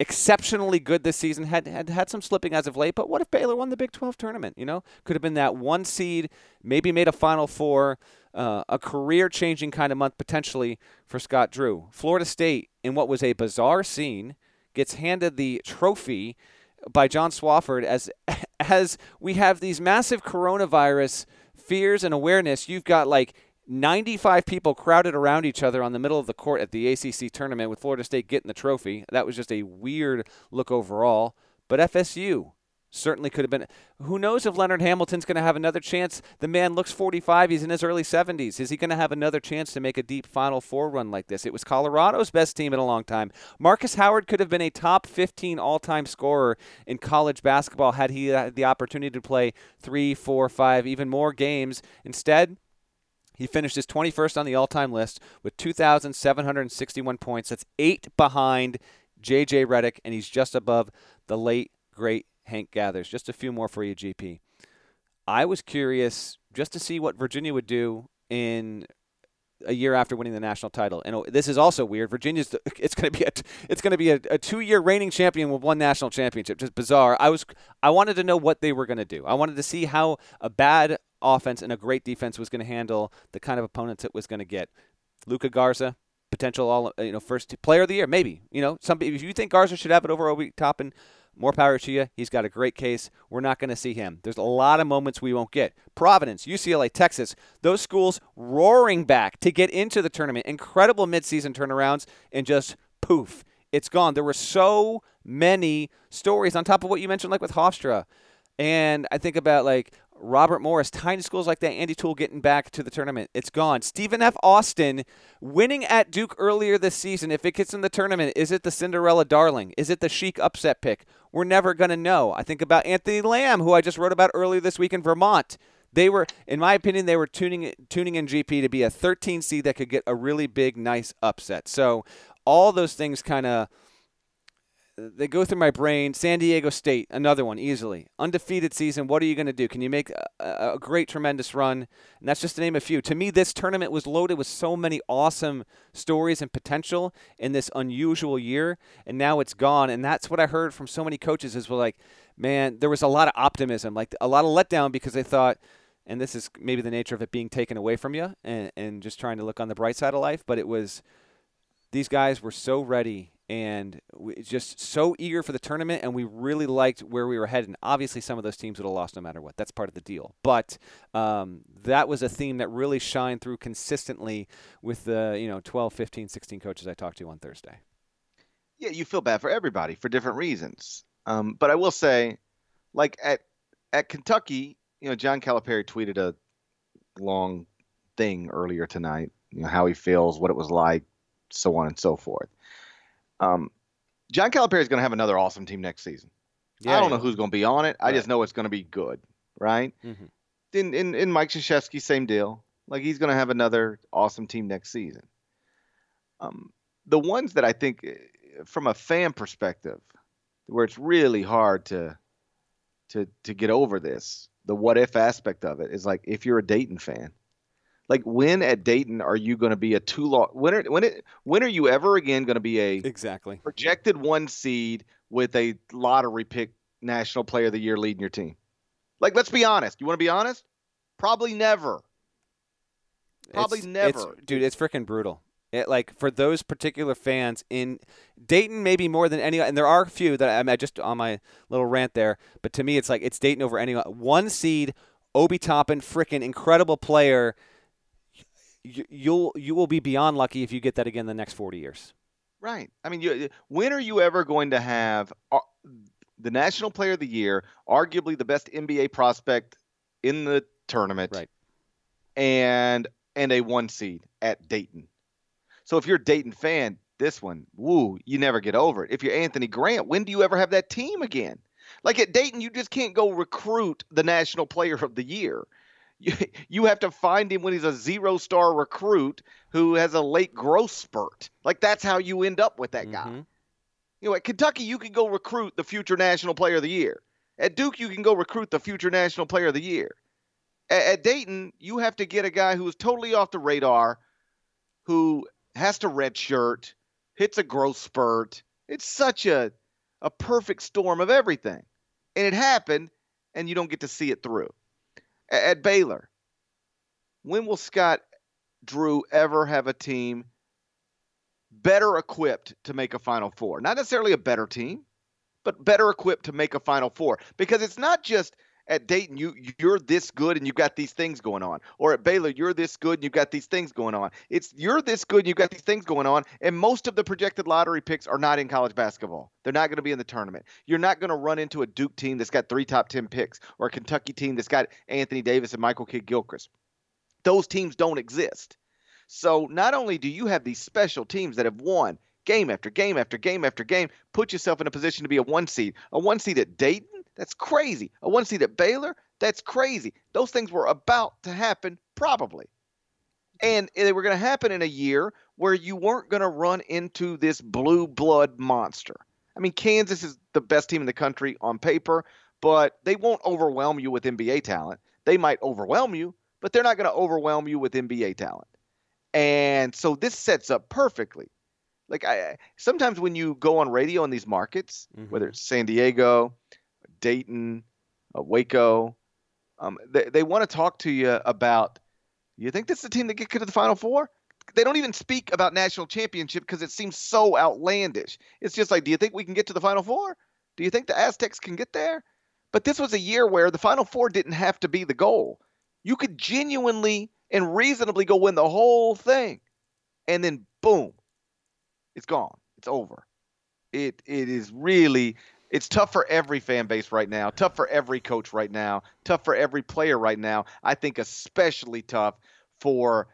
Exceptionally good this season, had, had had some slipping as of late, but what if Baylor won the Big twelve tournament? You know, could have been that one seed, maybe made a Final Four, uh, a career-changing kind of month potentially for Scott Drew. Florida State, in what was a bizarre scene, gets handed the trophy by John Swafford as as we have these massive coronavirus fears and awareness. You've got like ninety-five people crowded around each other on the middle of the court at the A C C tournament with Florida State getting the trophy. That was just a weird look overall. But F S U certainly could have been. Who knows if Leonard Hamilton's going to have another chance? The man looks forty-five. He's in his early seventies. Is he going to have another chance to make a deep Final Four run like this? It was Colorado's best team in a long time. Markus Howard could have been a top fifteen all-time scorer in college basketball had he had the opportunity to play three, four, five, even more games. Instead, he finished his twenty-first on the all-time list with two thousand seven hundred sixty-one points. That's eight behind J J Redick, and he's just above the late, great Hank Gathers. Just a few more for you, G P. I was curious just to see what Virginia would do in a year after winning the national title. And this is also weird. Virginia's it's going to be a it's going to be a, a two-year reigning champion with one national championship. Just bizarre. I was I wanted to know what they were going to do. I wanted to see how a bad offense and a great defense was going to handle the kind of opponents it was going to get. Luka Garza, potential all you know first player of the year, maybe. You know, some if you think Garza should have it over Obi Toppin, more power to you. He's got a great case. We're not going to see him. There's a lot of moments we won't get. Providence, U C L A, Texas, those schools roaring back to get into the tournament. Incredible midseason turnarounds, and just poof, it's gone. There were so many stories on top of what you mentioned, like with Hofstra. And I think about like Robert Morris, tiny schools like that, Andy Toole getting back to the tournament. It's gone. Stephen F. Austin winning at Duke earlier this season. If it gets in the tournament, is it the Cinderella darling? Is it the chic upset pick? We're never going to know. I think about Anthony Lamb, who I just wrote about earlier this week in Vermont. They were, in my opinion, they were tuning, tuning in G P to be a thirteen seed that could get a really big, nice upset. So all those things kind of, they go through my brain. San Diego State, another one, easily. Undefeated season, what are you going to do? Can you make a, a great, tremendous run? And that's just to name a few. To me, this tournament was loaded with so many awesome stories and potential in this unusual year, and now it's gone. And that's what I heard from so many coaches is, well, like, man, there was a lot of optimism, like a lot of letdown because they thought, and this is maybe the nature of it being taken away from you and, and just trying to look on the bright side of life, but it was these guys were so ready and just so eager for the tournament, and we really liked where we were headed. And obviously, some of those teams would have lost no matter what. That's part of the deal. But um, that was a theme that really shined through consistently with the you know twelve, fifteen, sixteen coaches I talked to on Thursday. Yeah, you feel bad for everybody for different reasons. Um, but I will say, like at at Kentucky, you know, John Calipari tweeted a long thing earlier tonight. You know how he feels, what it was like, so on and so forth. Um, John Calipari is going to have another awesome team next season. Yeah, I don't yeah. know who's going to be on it. Right. I just know it's going to be good, right? Mm-hmm. In, in, in Mike Krzyzewski, same deal. Like, he's going to have another awesome team next season. Um, the ones that I think, from a fan perspective, where it's really hard to to to get over this, the what-if aspect of it is, like, if you're a Dayton fan. Like, when at Dayton are you going to be a two-loss – when are, when, it, when are you ever again going to be a exactly projected one seed with a lottery pick National Player of the Year leading your team? Like, let's be honest. You want to be honest? Probably never. Probably it's, never. It's, dude, it's freaking brutal. It, like, for those particular fans in Dayton, maybe more than any, and there are a few that I, I mean, just on my little rant there, but to me it's like it's Dayton over anyone. One seed, Obi Toppin, freaking incredible player. You, you'll you will be beyond lucky if you get that again the next forty years. Right. I mean, you, when are you ever going to have uh, the National Player of the Year, arguably the best N B A prospect in the tournament, right, and and a one seed at Dayton? So if you're a Dayton fan, this one, woo, you never get over it. If you're Anthony Grant, when do you ever have that team again? Like, at Dayton, you just can't go recruit the National Player of the Year. You, you have to find him when he's a zero-star recruit who has a late growth spurt. Like, that's how you end up with that guy. Mm-hmm. You know, at Kentucky, you can go recruit the future National Player of the Year. At Duke, you can go recruit the future National Player of the Year. At, at Dayton, you have to get a guy who is totally off the radar, who has to redshirt, hits a growth spurt. It's such a a perfect storm of everything. And it happened, and you don't get to see it through. A- at Baylor, when will Scott Drew ever have a team better equipped to make a Final Four? Not necessarily a better team, but better equipped to make a Final Four. Because it's not just at Dayton, you, you're this good and you've got these things going on. Or at Baylor, you're this good and you've got these things going on. It's you're this good and you've got these things going on, and most of the projected lottery picks are not in college basketball. They're not going to be in the tournament. You're not going to run into a Duke team that's got three top ten picks or a Kentucky team that's got Anthony Davis and Michael Kidd-Gilchrist. Those teams don't exist. So not only do you have these special teams that have won game after game after game after game, put yourself in a position to be a one seed. A one seed at Dayton? That's crazy. A one seed at Baylor? That's crazy. Those things were about to happen, probably. And they were going to happen in a year where you weren't going to run into this blue blood monster. I mean, Kansas is the best team in the country on paper, but they won't overwhelm you with N B A talent. They might overwhelm you, but they're not going to overwhelm you with N B A talent. And so this sets up perfectly. Like, I, sometimes when you go on radio in these markets, mm-hmm. whether it's San Diego, Dayton, uh, Waco, um, they, they want to talk to you about, you think this is the team that gets to the Final Four? They don't even speak about national championship because it seems so outlandish. It's just like, do you think we can get to the Final Four? Do you think the Aztecs can get there? But this was a year where the Final Four didn't have to be the goal. You could genuinely and reasonably go win the whole thing. And then, boom, it's gone. It's over. It It is really... It's tough for every fan base right now, tough for every coach right now, tough for every player right now. I think especially tough for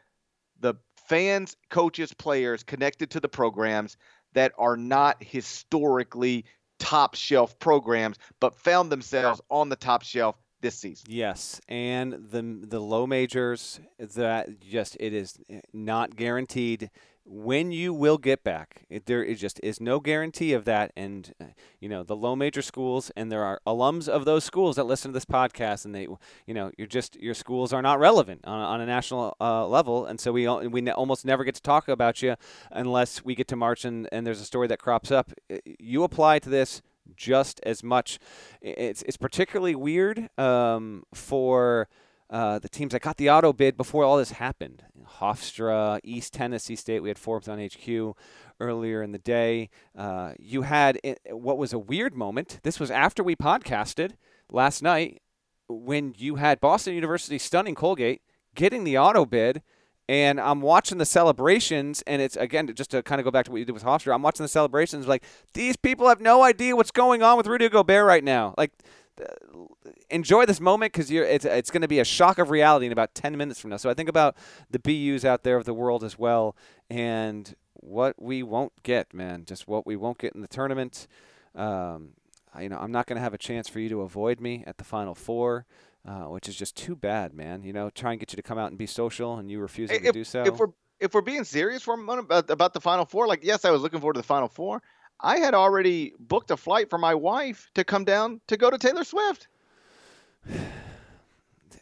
the fans, coaches, players connected to the programs that are not historically top shelf programs, but found themselves on the top shelf this season. Yes, and the the low majors, that just it is not guaranteed when you will get back. It, there is just is no guarantee of that. And, uh, you know, the low major schools, and there are alums of those schools that listen to this podcast, and they, you know, you're just, your schools are not relevant on, on a national uh, level. And so we we almost never get to talk about you unless we get to March and, and there's a story that crops up. You apply to this just as much. It's, it's particularly weird um, for Uh, the teams that got the auto bid before all this happened. Hofstra, East Tennessee State, we had Forbes on H Q earlier in the day. Uh, you had it, what was a weird moment. This was after we podcasted last night, when you had Boston University stunning Colgate, getting the auto bid, and I'm watching the celebrations, and it's, again, just to kind of go back to what you did with Hofstra, I'm watching the celebrations like, these people have no idea what's going on with Rudy Gobert right now. Like, enjoy this moment, because you're it's, it's going to be a shock of reality in about ten minutes from now. So I think about the B Us out there of the world as well, and what we won't get, man, just what we won't get in the tournament. Um, you know, I'm not going to have a chance for you to avoid me at the Final Four, uh, which is just too bad, man. You know, try and get you to come out and be social, and you refusing if, to do so. If we're if we're being serious for a moment about, about the Final Four, like, yes, I was looking forward to the Final Four. I had already booked a flight for my wife to come down to go to Taylor Swift.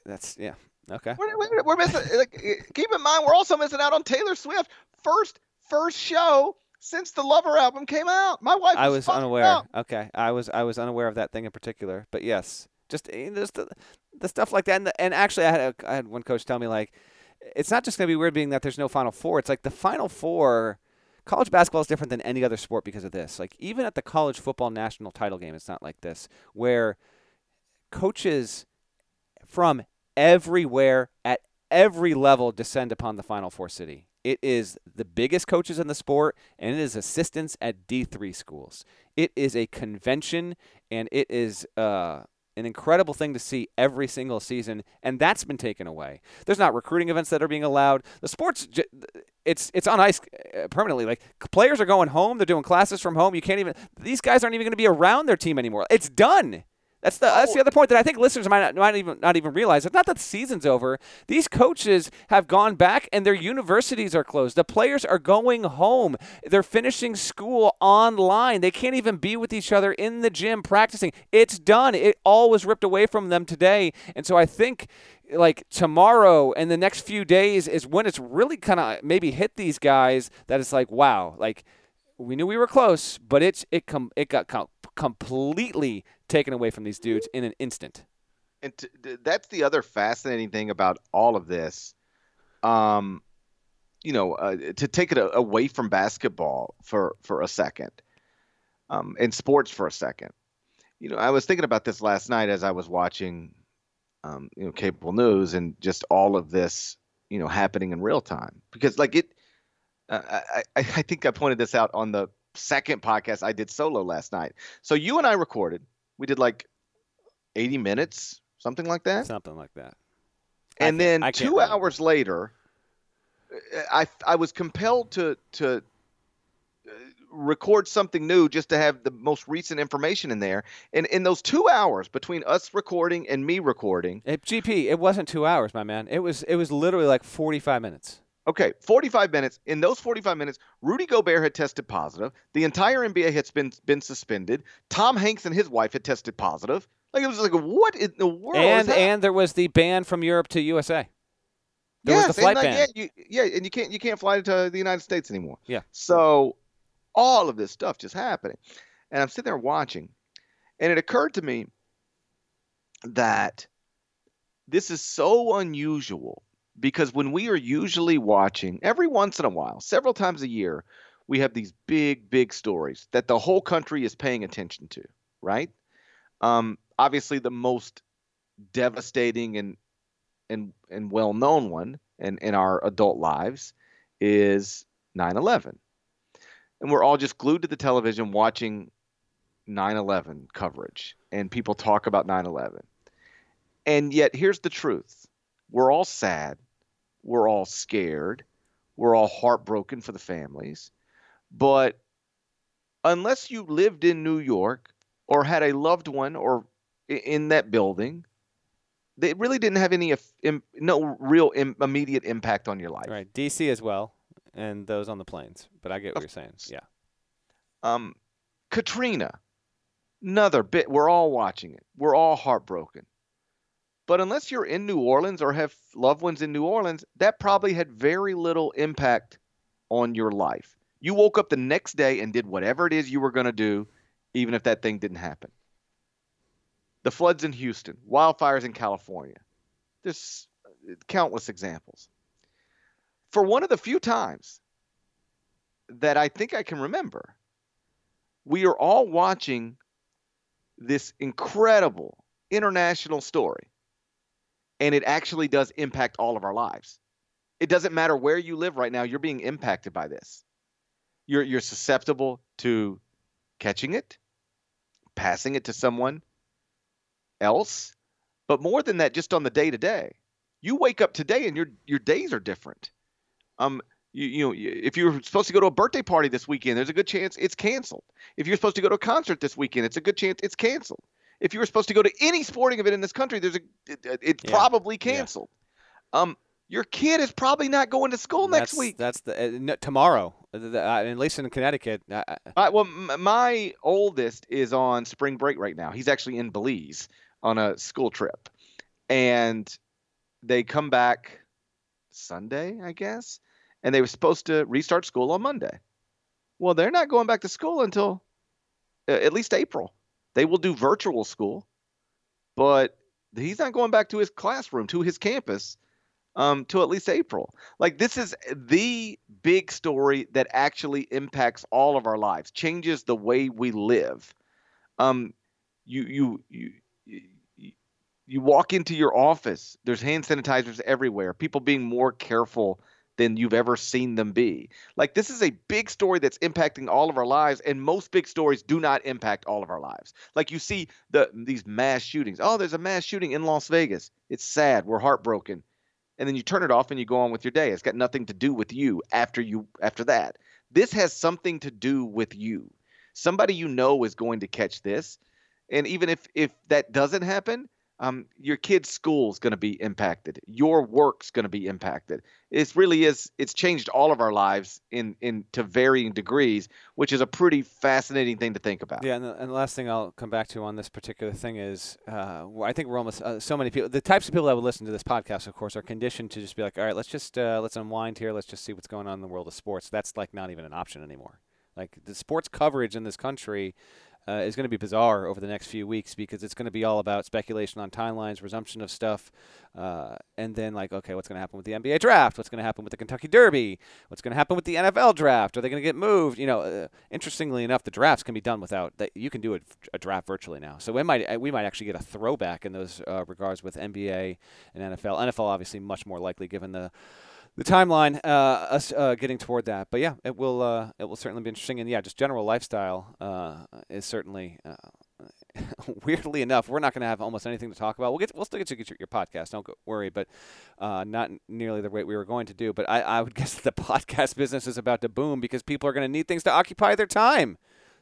That's, yeah, okay. We're, we're, we're missing, like, keep in mind, we're also missing out on Taylor Swift. First, first show since the Lover album came out. My wife was I was unaware. Out. Okay, I was I was unaware of that thing in particular. But yes, just the, the stuff like that. And, the, and actually, I had a, I had one coach tell me, like, it's not just going to be weird being that there's no Final Four. It's like the Final Four. College basketball is different than any other sport because of this. Like, even at the college football national title game, it's not like this, where coaches from everywhere at every level descend upon the Final Four city. It is the biggest coaches in the sport, and it is assistants at D three schools. It is a convention, and it is uh, an incredible thing to see every single season, and that's been taken away. There's not recruiting events that are being allowed. The sports... J- It's it's on ice permanently. Like, players are going home. They're doing classes from home. You can't even – these guys aren't even going to be around their team anymore. It's done. That's the that's the other point that I think listeners might not, might even not even realize. It's not that the season's over. These coaches have gone back, and their universities are closed. The players are going home. They're finishing school online. They can't even be with each other in the gym practicing. It's done. It all was ripped away from them today. And so I think – like tomorrow and the next few days is when it's really kind of maybe hit these guys that it's like, wow, like we knew we were close, but it's it com- it got com- completely taken away from these dudes in an instant. And t- that's the other fascinating thing about all of this. Um, you know, uh, to take it a- away from basketball for, for a second, um, and sports for a second. You know, I was thinking about this last night as I was watching Um, you know, cable news and just all of this, you know, happening in real time. Because like it, uh, I, I think I pointed this out on the second podcast I did solo last night. So you and I recorded, we did like eighty minutes, something like that. Something like that. And I, then I two remember. hours later, I, I was compelled to, to record something new just to have the most recent information in there. And in those two hours between us recording and me recording, hey, G P, it wasn't two hours, my man. It was it was literally like forty-five minutes. Okay, forty-five minutes. In those forty-five minutes, Rudy Gobert had tested positive. The entire N B A had been been suspended. Tom Hanks and his wife had tested positive. Like it was like, what in the world? And and there was the ban from Europe to U S A. There yes, was the flight and like, ban. Yeah, you, yeah, and you can't you can't fly to the United States anymore. Yeah. So. All of this stuff just happening. And I'm sitting there watching. And it occurred to me that this is so unusual because when we are usually watching, every once in a while, several times a year, we have these big, big stories that the whole country is paying attention to, right? Um, obviously, the most devastating and and and well-known one in, in our adult lives is nine eleven. And we're all just glued to the television watching nine eleven coverage and people talk about nine eleven. And yet here's the truth. We're all sad. We're all scared. We're all heartbroken for the families. But unless you lived in New York or had a loved one or in that building, they really didn't have any no real immediate impact on your life. Right. D C as well. And those on the planes. But I get what you're saying. Yeah. Um, Katrina. Another bit. We're all watching it. We're all heartbroken. But unless you're in New Orleans or have loved ones in New Orleans, that probably had very little impact on your life. You woke up the next day and did whatever it is you were going to do, even if that thing didn't happen. The floods in Houston. Wildfires in California. There's countless examples. For one of the few times that I think I can remember, we are all watching this incredible international story, and it actually does impact all of our lives. It doesn't matter where you live right now, you're being impacted by this. You're, you're susceptible to catching it, passing it to someone else, but more than that, just on the day-to-day. You wake up today and your your days are different. Um, You, you know, if you're supposed to go to a birthday party this weekend, there's a good chance it's canceled. If you're supposed to go to a concert this weekend, it's a good chance it's canceled. If you were supposed to go to any sporting event in this country, there's a it, it's yeah. probably canceled. Yeah. Um, your kid is probably not going to school that's, next week. That's the uh, no, tomorrow, the, uh, at least in Connecticut. Uh, I, well, m- my oldest is on spring break right now. He's actually in Belize on a school trip, and they come back Sunday, I guess. And they were supposed to restart school on Monday. Well, they're not going back to school until uh, at least April. They will do virtual school, but he's not going back to his classroom, to his campus, um, till at least April. Like, this is the big story that actually impacts all of our lives, changes the way we live. Um, you, you, you, you, you walk into your office. There's hand sanitizers everywhere. People being more careful than you've ever seen them be. Like, this is a big story that's impacting all of our lives, and most big stories do not impact all of our lives. Like, you see the these mass shootings. Oh, there's a mass shooting in Las Vegas. It's sad. We're heartbroken. And then you turn it off and you go on with your day. It's got nothing to do with you after you after that. This has something to do with you. Somebody you know is going to catch this. And even if if that doesn't happen, Um, your kid's school is going to be impacted. Your work's going to be impacted. It really is. It's changed all of our lives in, in to varying degrees, which is a pretty fascinating thing to think about. Yeah, and the, and the last thing I'll come back to on this particular thing is uh, I think we're almost uh, so many people. The types of people that would listen to this podcast, of course, are conditioned to just be like, all right, let's just uh, let's unwind here. Let's just see what's going on in the world of sports. That's like not even an option anymore. Like, the sports coverage in this country Uh, is going to be bizarre over the next few weeks, because it's going to be all about speculation on timelines, resumption of stuff, uh, and then like, okay, what's going to happen with the N B A draft? What's going to happen with the Kentucky Derby? What's going to happen with the N F L draft? Are they going to get moved? You know, uh, interestingly enough, the drafts can be done without that. You can do a, a draft virtually now, so we might we might actually get a throwback in those uh, regards with N B A and N F L. N F L obviously much more likely given the. The timeline, uh, us uh, getting toward that, but yeah, it will uh, it will certainly be interesting, and yeah, just general lifestyle uh, is certainly uh, weirdly enough, we're not going to have almost anything to talk about. We'll get we'll still get you get your, your podcast, don't go, worry, but uh, not nearly the rate we were going to do. But I, I would guess that the podcast business is about to boom because people are going to need things to occupy their time.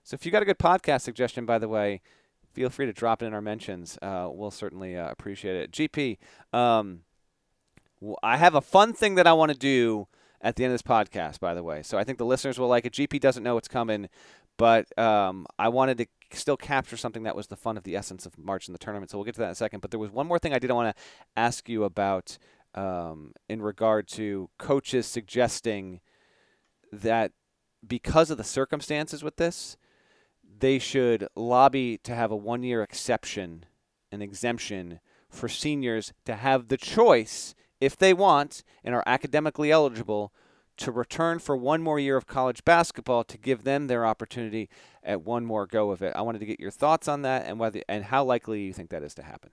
So if you got a good podcast suggestion, by the way, feel free to drop it in our mentions. Uh, we'll certainly uh, appreciate it. G P. Um, I have a fun thing that I want to do at the end of this podcast, by the way. So I think the listeners will like it. G P doesn't know what's coming, but um, I wanted to still capture something that was the fun of the essence of March in the tournament. So we'll get to that in a second. But there was one more thing I did want to ask you about um, in regard to coaches suggesting that because of the circumstances with this, they should lobby to have a one-year exception, an exemption for seniors to have the choice, if they want and are academically eligible, to return for one more year of college basketball to give them their opportunity at one more go of it. I wanted to get your thoughts on that and whether and how likely you think that is to happen.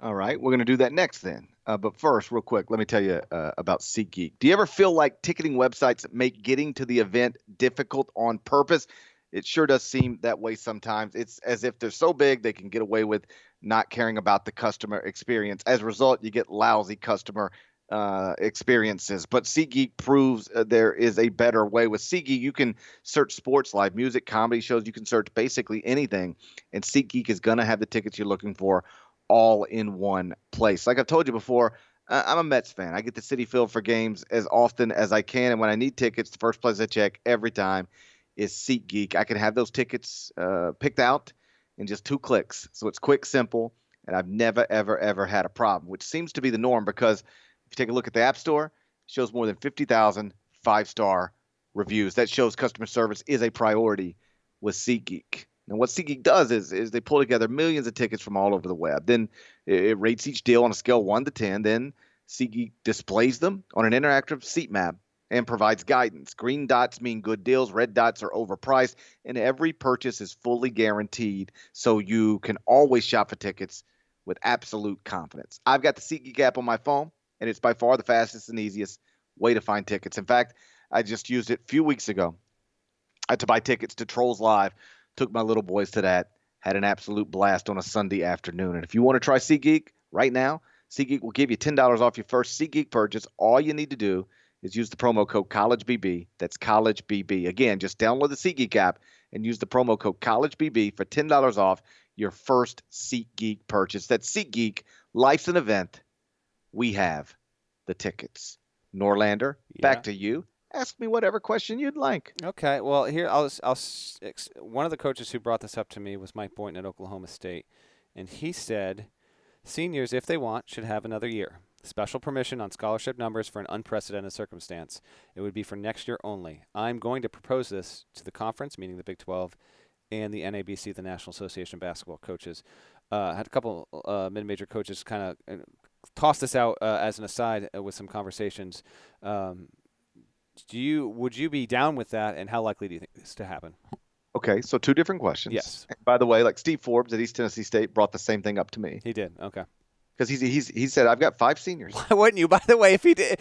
All right, we're going to do that next then. Uh, but first, real quick, let me tell you uh, about SeatGeek. Do you ever feel like ticketing websites make getting to the event difficult on purpose? It sure does seem that way sometimes. It's as if they're so big they can get away with not caring about the customer experience. As a result, you get lousy customer uh, experiences. But SeatGeek proves uh, there is a better way. With SeatGeek, you can search sports, live music, comedy shows. You can search basically anything, and SeatGeek is going to have the tickets you're looking for all in one place. Like I've told you before, uh, I'm a Mets fan. I get the city filled for games as often as I can, and when I need tickets, the first place I check every time is SeatGeek. I can have those tickets uh, picked out in just two clicks. So it's quick, simple, and I've never, ever, ever had a problem, which seems to be the norm because if you take a look at the App Store, it shows more than fifty thousand five-star reviews. That shows customer service is a priority with SeatGeek. And what SeatGeek does is, is they pull together millions of tickets from all over the web. Then it rates each deal on a scale of one to ten. Then SeatGeek displays them on an interactive seat map and provides guidance. Green dots mean good deals, red dots are overpriced, and every purchase is fully guaranteed, so you can always shop for tickets with absolute confidence. I've got the SeatGeek app on my phone, and it's by far the fastest and easiest way to find tickets. In fact, I just used it a few weeks ago to buy tickets to Trolls Live, took my little boys to that, had an absolute blast on a Sunday afternoon. And if you want to try SeatGeek right now, SeatGeek will give you ten dollars off your first SeatGeek purchase. All you need to do is use the promo code College B B. That's College B B. Again, just download the SeatGeek app and use the promo code College B B for ten dollars off your first SeatGeek purchase. That's SeatGeek. Life's an event. We have the tickets. Norlander, yeah. Back to you. Ask me whatever question you'd like. Okay. Well, here I'll. I'll. One of the coaches who brought this up to me was Mike Boynton at Oklahoma State, and he said, seniors, if they want, should have another year. Special permission on scholarship numbers for an unprecedented circumstance. It would be for next year only. I'm going to propose this to the conference, meaning the Big twelve, and the N A B C, the National Association of Basketball Coaches. Uh, had a couple uh, mid-major coaches kind of toss this out uh, as an aside uh, with some conversations. Um, do you would you be down with that, and how likely do you think this to happen? Okay, so two different questions. Yes. By the way, like Steve Forbes at East Tennessee State brought the same thing up to me. He did. Okay. Because he's he's he said I've got five seniors. Why wouldn't you? By the way, if he did,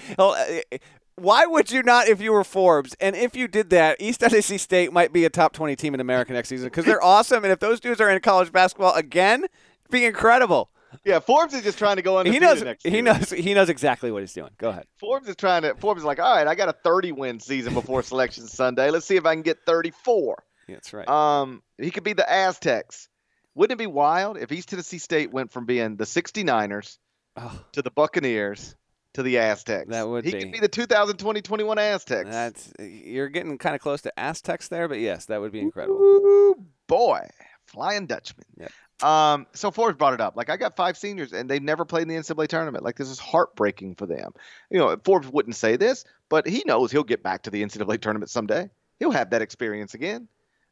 why would you not if you were Forbes? And if you did that, East Tennessee State might be a top twenty team in America next season because they're awesome. And if those dudes are in college basketball again, it'd be incredible. Yeah, Forbes is just trying to go undefeated. He knows. Next he knows. He knows exactly what he's doing. Go ahead. Forbes is trying to. Forbes is like, all right, I got a thirty-win season before Selection Sunday. Let's see if I can get thirty-four. Yeah, that's right. Um, he could be the Aztecs. Wouldn't it be wild if East Tennessee State went from being the sixty-niners oh. to the Buccaneers to the Aztecs? That would he be. He could be the two thousand twenty twenty-one Aztecs. That's you're getting kind of close to Aztecs there, but yes, that would be incredible. Ooh, boy, Flying Dutchman. Yep. Um, so Forbes brought it up. Like, I got five seniors, and they've never played in the N C double A tournament. Like, this is heartbreaking for them. You know, Forbes wouldn't say this, but he knows he'll get back to the N C double A tournament someday. He'll have that experience again.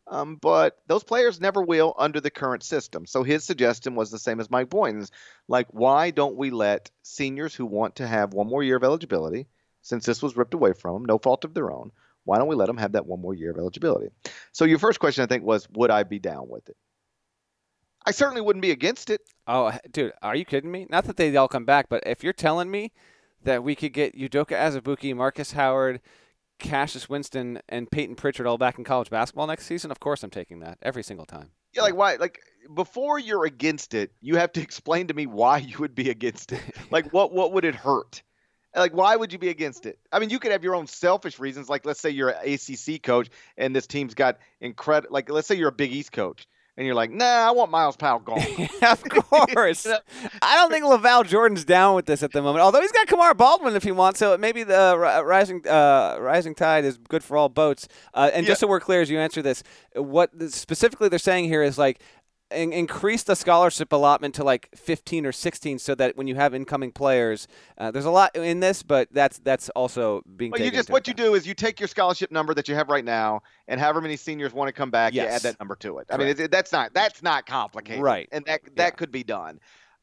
Um, but those players never will under the current system. So his suggestion was the same as Mike Boynton's. Like, why don't we let seniors who want to have one more year of eligibility, since this was ripped away from them, no fault of their own, why don't we let them have that one more year of eligibility? So your first question, I think, was, would I be down with it? I certainly wouldn't be against it. Oh, dude, are you kidding me? Not that they all come back, but if you're telling me that we could get Udoka Azubuike, Markus Howard, Cassius Winston, and Peyton Pritchard all back in college basketball next season, of course I'm taking that every single time. Yeah, like why? Like before you're against it, you have to explain to me why you would be against it. Like what? What would it hurt? Like why would you be against it? I mean, you could have your own selfish reasons. Like let's say you're an A C C coach and this team's got incredible. Like let's say you're a Big East coach and you're like, nah, I want Miles Powell gone. Of course. I don't think LaVal Jordan's down with this at the moment. Although he's got Kamar Baldwin if he wants, so maybe the uh, rising uh, rising tide is good for all boats. Uh, and yeah. Just so we're clear as you answer this, what specifically they're saying here is like in- increase the scholarship allotment to like fifteen or sixteen so that when you have incoming players, uh, there's a lot in this, but that's that's also being well, taken you just What account. You do is you take your scholarship number that you have right now and however many seniors want to come back, yes. You add that number to it. Correct. I mean, it, it, that's not that's not complicated. Right. And that that yeah. could be done.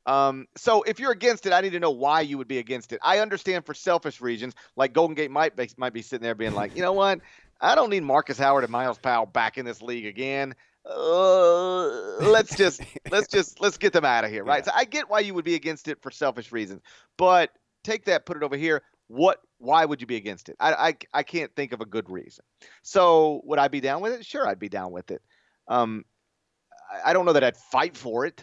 Um, so if you're against it, I need to know why you would be against it. I understand for selfish reasons, like Golden Gate Mike might, might be sitting there being like, you know what? I don't need Markus Howard and Miles Powell back in this league again. Uh, let's just let's just let's get them out of here, right? Yeah. So I get why you would be against it for selfish reasons, but take that, put it over here. What? Why would you be against it? I, I I can't think of a good reason. So would I be down with it? Sure, I'd be down with it. Um, I, I don't know that I'd fight for it,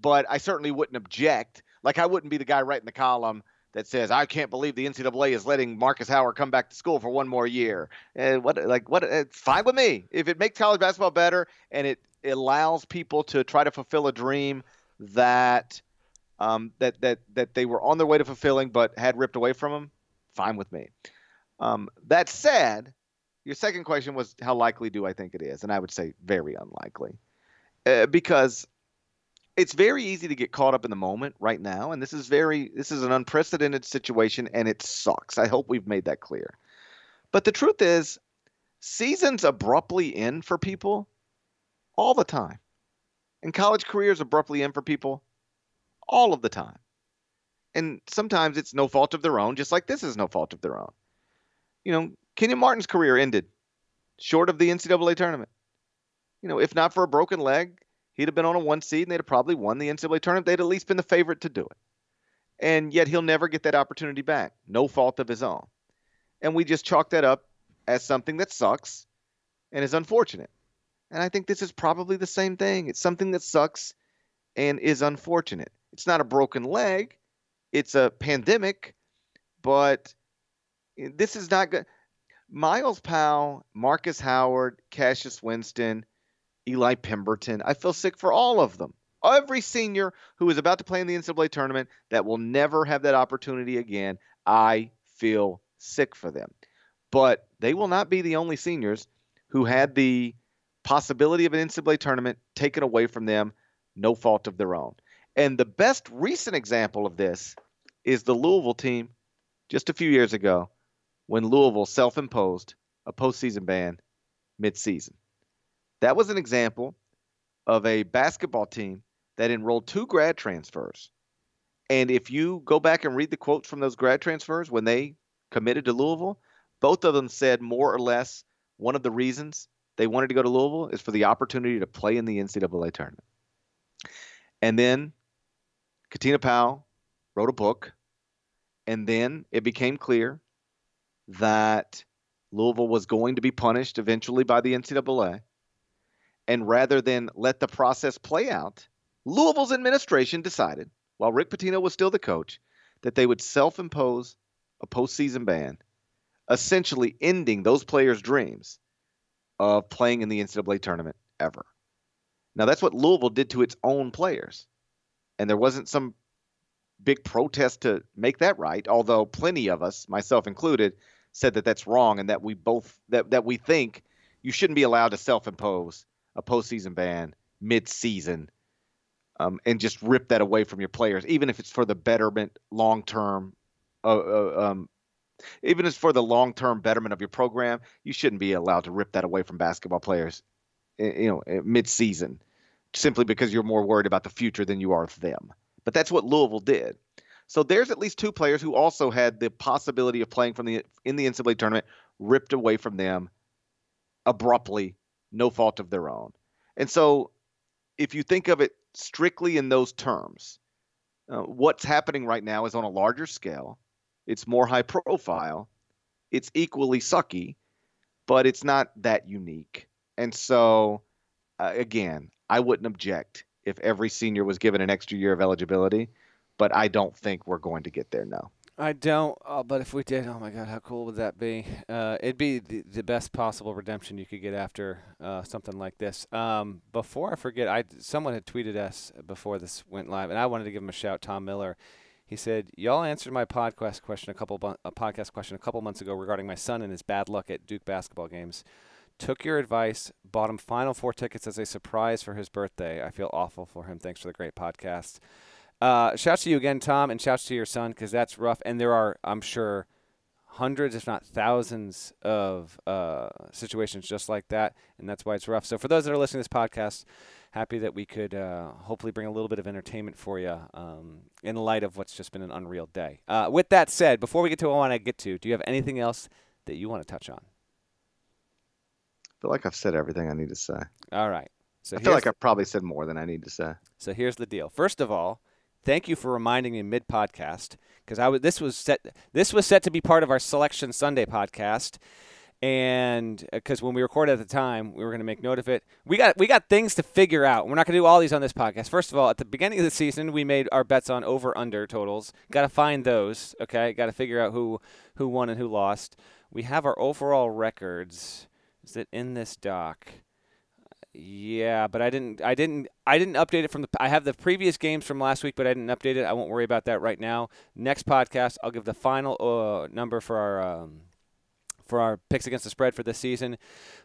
but I certainly wouldn't object. Like I wouldn't be the guy writing the column that says, I can't believe the N C double A is letting Markus Howard come back to school for one more year. And what, like, what, it's fine with me. If it makes college basketball better and it allows people to try to fulfill a dream that, um, that, that, that they were on their way to fulfilling, but had ripped away from them, fine with me. Um, that said, your second question was, how likely do I think it is? And I would say very unlikely uh, because it's very easy to get caught up in the moment right now, and this is very this is an unprecedented situation, and it sucks. I hope we've made that clear. But the truth is, seasons abruptly end for people all the time, and college careers abruptly end for people all of the time. And sometimes it's no fault of their own, just like this is no fault of their own. You know, Kenyon Martin's career ended short of the N C double A tournament. You know, if not for a broken leg, he'd have been on a one seed, and they'd have probably won the N C double A tournament. They'd at least been the favorite to do it. And yet he'll never get that opportunity back. No fault of his own. And we just chalk that up as something that sucks and is unfortunate. And I think this is probably the same thing. It's something that sucks and is unfortunate. It's not a broken leg. It's a pandemic. But this is not good. Miles Powell, Markus Howard, Cassius Winston, Eli Pemberton. I feel sick for all of them. Every senior who is about to play in the N C double A tournament that will never have that opportunity again, I feel sick for them. But they will not be the only seniors who had the possibility of an N C double A tournament taken away from them, no fault of their own. And the best recent example of this is the Louisville team just a few years ago when Louisville self-imposed a postseason ban midseason. That was an example of a basketball team that enrolled two grad transfers. And if you go back and read the quotes from those grad transfers when they committed to Louisville, both of them said more or less one of the reasons they wanted to go to Louisville is for the opportunity to play in the N C double A tournament. And then Katina Powell wrote a book, and then it became clear that Louisville was going to be punished eventually by the N C double A. And rather than let the process play out, Louisville's administration decided, while Rick Pitino was still the coach, that they would self-impose a postseason ban, essentially ending those players' dreams of playing in the N C double A tournament ever. Now, that's what Louisville did to its own players. And there wasn't some big protest to make that right, although plenty of us, myself included, said that that's wrong and that we both that, that we think you shouldn't be allowed to self-impose a postseason ban mid-season, um, and just rip that away from your players, even if it's for the betterment long-term, uh, uh, um, even if it's for the long-term betterment of your program, you shouldn't be allowed to rip that away from basketball players, you know, mid-season, simply because you're more worried about the future than you are them. But that's what Louisville did. So there's at least two players who also had the possibility of playing from the in the N C double A tournament ripped away from them abruptly. No fault of their own. And so if you think of it strictly in those terms, uh, what's happening right now is on a larger scale. It's more high profile. It's equally sucky, but it's not that unique. And so, uh, again, I wouldn't object if every senior was given an extra year of eligibility, but I don't think we're going to get there, no. I don't, uh, but if we did, oh, my God, how cool would that be? Uh, it'd be the, the best possible redemption you could get after uh, something like this. Um, before I forget, I someone had tweeted us before this went live, and I wanted to give him a shout, Tom Miller. He said, y'all answered my podcast question a couple a podcast question a couple months ago regarding my son and his bad luck at Duke basketball games. Took your advice, bought him Final Four tickets as a surprise for his birthday. I feel awful for him. Thanks for the great podcast. Uh, shouts to you again, Tom, and shouts to your son, because that's rough. And there are, I'm sure, hundreds, if not thousands, of uh, situations just like that, and that's why it's rough. So for those that are listening to this podcast, happy that we could uh, hopefully bring a little bit of entertainment for you um, in light of what's just been an unreal day. Uh, with that said, before we get to what I want to get to, do you have anything else that you want to touch on? I feel like I've said everything I need to say. All right. So I feel like I've probably said more than I need to say. So here's the deal. First of all, thank you for reminding me mid-podcast, because I w- this was set this was set to be part of our Selection Sunday podcast, and because when we recorded at the time, we were going to make note of it. We got we got things to figure out. We're not going to do all these on this podcast. First of all, at the beginning of the season, we made our bets on over/under totals. Got to find those. Okay, got to figure out who who won and who lost. We have our overall records. Is it in this doc? Yeah, but I didn't I didn't I didn't update it from the I have the previous games from last week, but I didn't update it. I won't worry about that right now. Next podcast, I'll give the final uh, number for our um, for our picks against the spread for this season.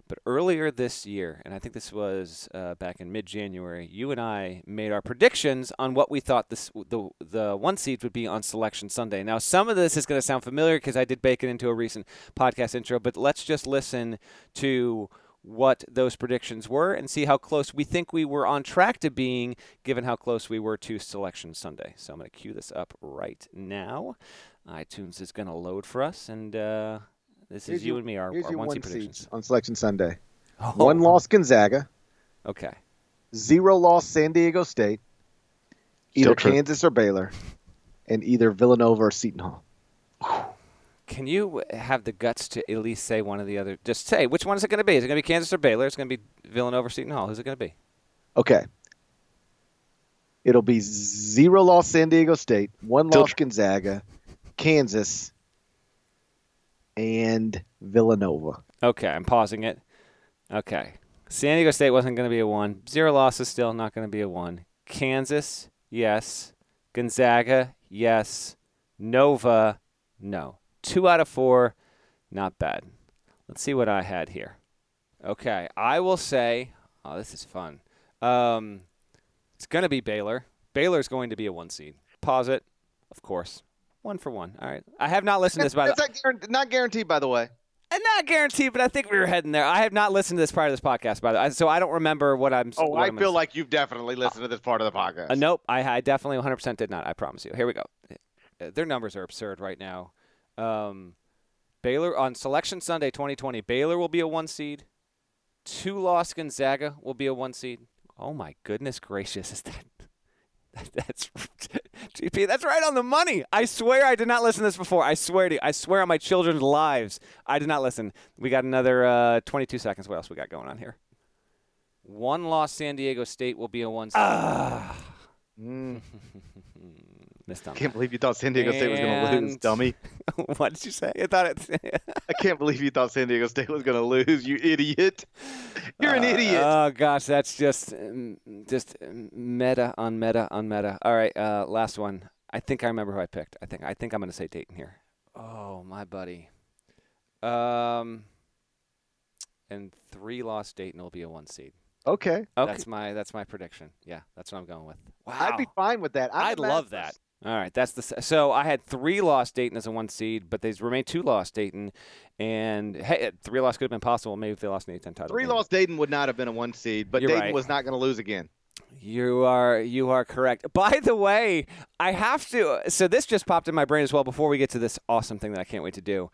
But earlier this year, and I think this was uh, back in mid-January, you and I made our predictions on what we thought this the the one seeds would be on Selection Sunday. Now, some of this is going to sound familiar because I did bake it into a recent podcast intro, but let's just listen to what those predictions were and see how close we think we were on track to being, given how close we were to Selection Sunday. So I'm going to cue this up right now. iTunes is going to load for us, and uh, this here's is you, you and me, our, our one-seed predictions. On Selection Sunday. Oh. One loss Gonzaga. Okay. Zero loss San Diego State. Either Kansas or Baylor. And either Villanova or Seton Hall. Can you have the guts to at least say one or the other? Just say, which one is it going to be? Is it going to be Kansas or Baylor? Is it going to be Villanova or Seton Hall? Who's it going to be? Okay. It'll be zero loss San Diego State, one loss Gonzaga, Kansas, and Villanova. Okay, I'm pausing it. Okay. San Diego State wasn't going to be a one. Zero losses still, not going to be a one. Kansas, yes. Gonzaga, yes. Nova, no. Two out of four, not bad. Let's see what I had here. Okay, I will say, oh, this is fun. Um, it's going to be Baylor. Baylor's going to be a one seed. Pause it, of course. One for one. All right. I have not listened to this, by the way. That's not, not guaranteed, by the way. Not guaranteed, but I think we were heading there. I have not listened to this part of this podcast, by the way, so I don't remember what I'm saying. Oh, I I'm feel like you've definitely listened uh, to this part of the podcast. Uh, nope, I, I definitely one hundred percent did not. I promise you. Here we go. Their numbers are absurd right now. Um, Baylor on Selection Sunday twenty twenty, Baylor will be a one seed. Two-loss Gonzaga will be a one seed. Oh, my goodness gracious. Is that That's G P. That's right on the money. I swear I did not listen to this before. I swear to you. I swear on my children's lives. I did not listen. We got another uh, twenty-two seconds. What else we got going on here? One loss San Diego State will be a one seed. Uh, mm. Missed on. I can't believe you thought San Diego and... State was going to lose, dummy. What did you say? I thought it. I can't believe you thought San Diego State was going to lose, you idiot. You're an uh, idiot. Oh, gosh, that's just just meta on meta on meta. All right, uh, last one. I think I remember who I picked. I think I think I'm going to say Dayton here. Oh, my buddy. Um, and three loss Dayton will be a one seed. Okay. okay. That's my that's my prediction. Yeah, that's what I'm going with. Wow. I'd be fine with that. I'd, I'd love that. All right, that's the so I had three loss Dayton as a one seed, but they remained two loss Dayton, and hey, three loss could have been possible. Maybe if they lost an eight ten title. Three loss Dayton would not have been a one seed, but You're Dayton right. was not going to lose again. You are you are correct. By the way, I have to. So this just popped in my brain as well. Before we get to this awesome thing that I can't wait to do,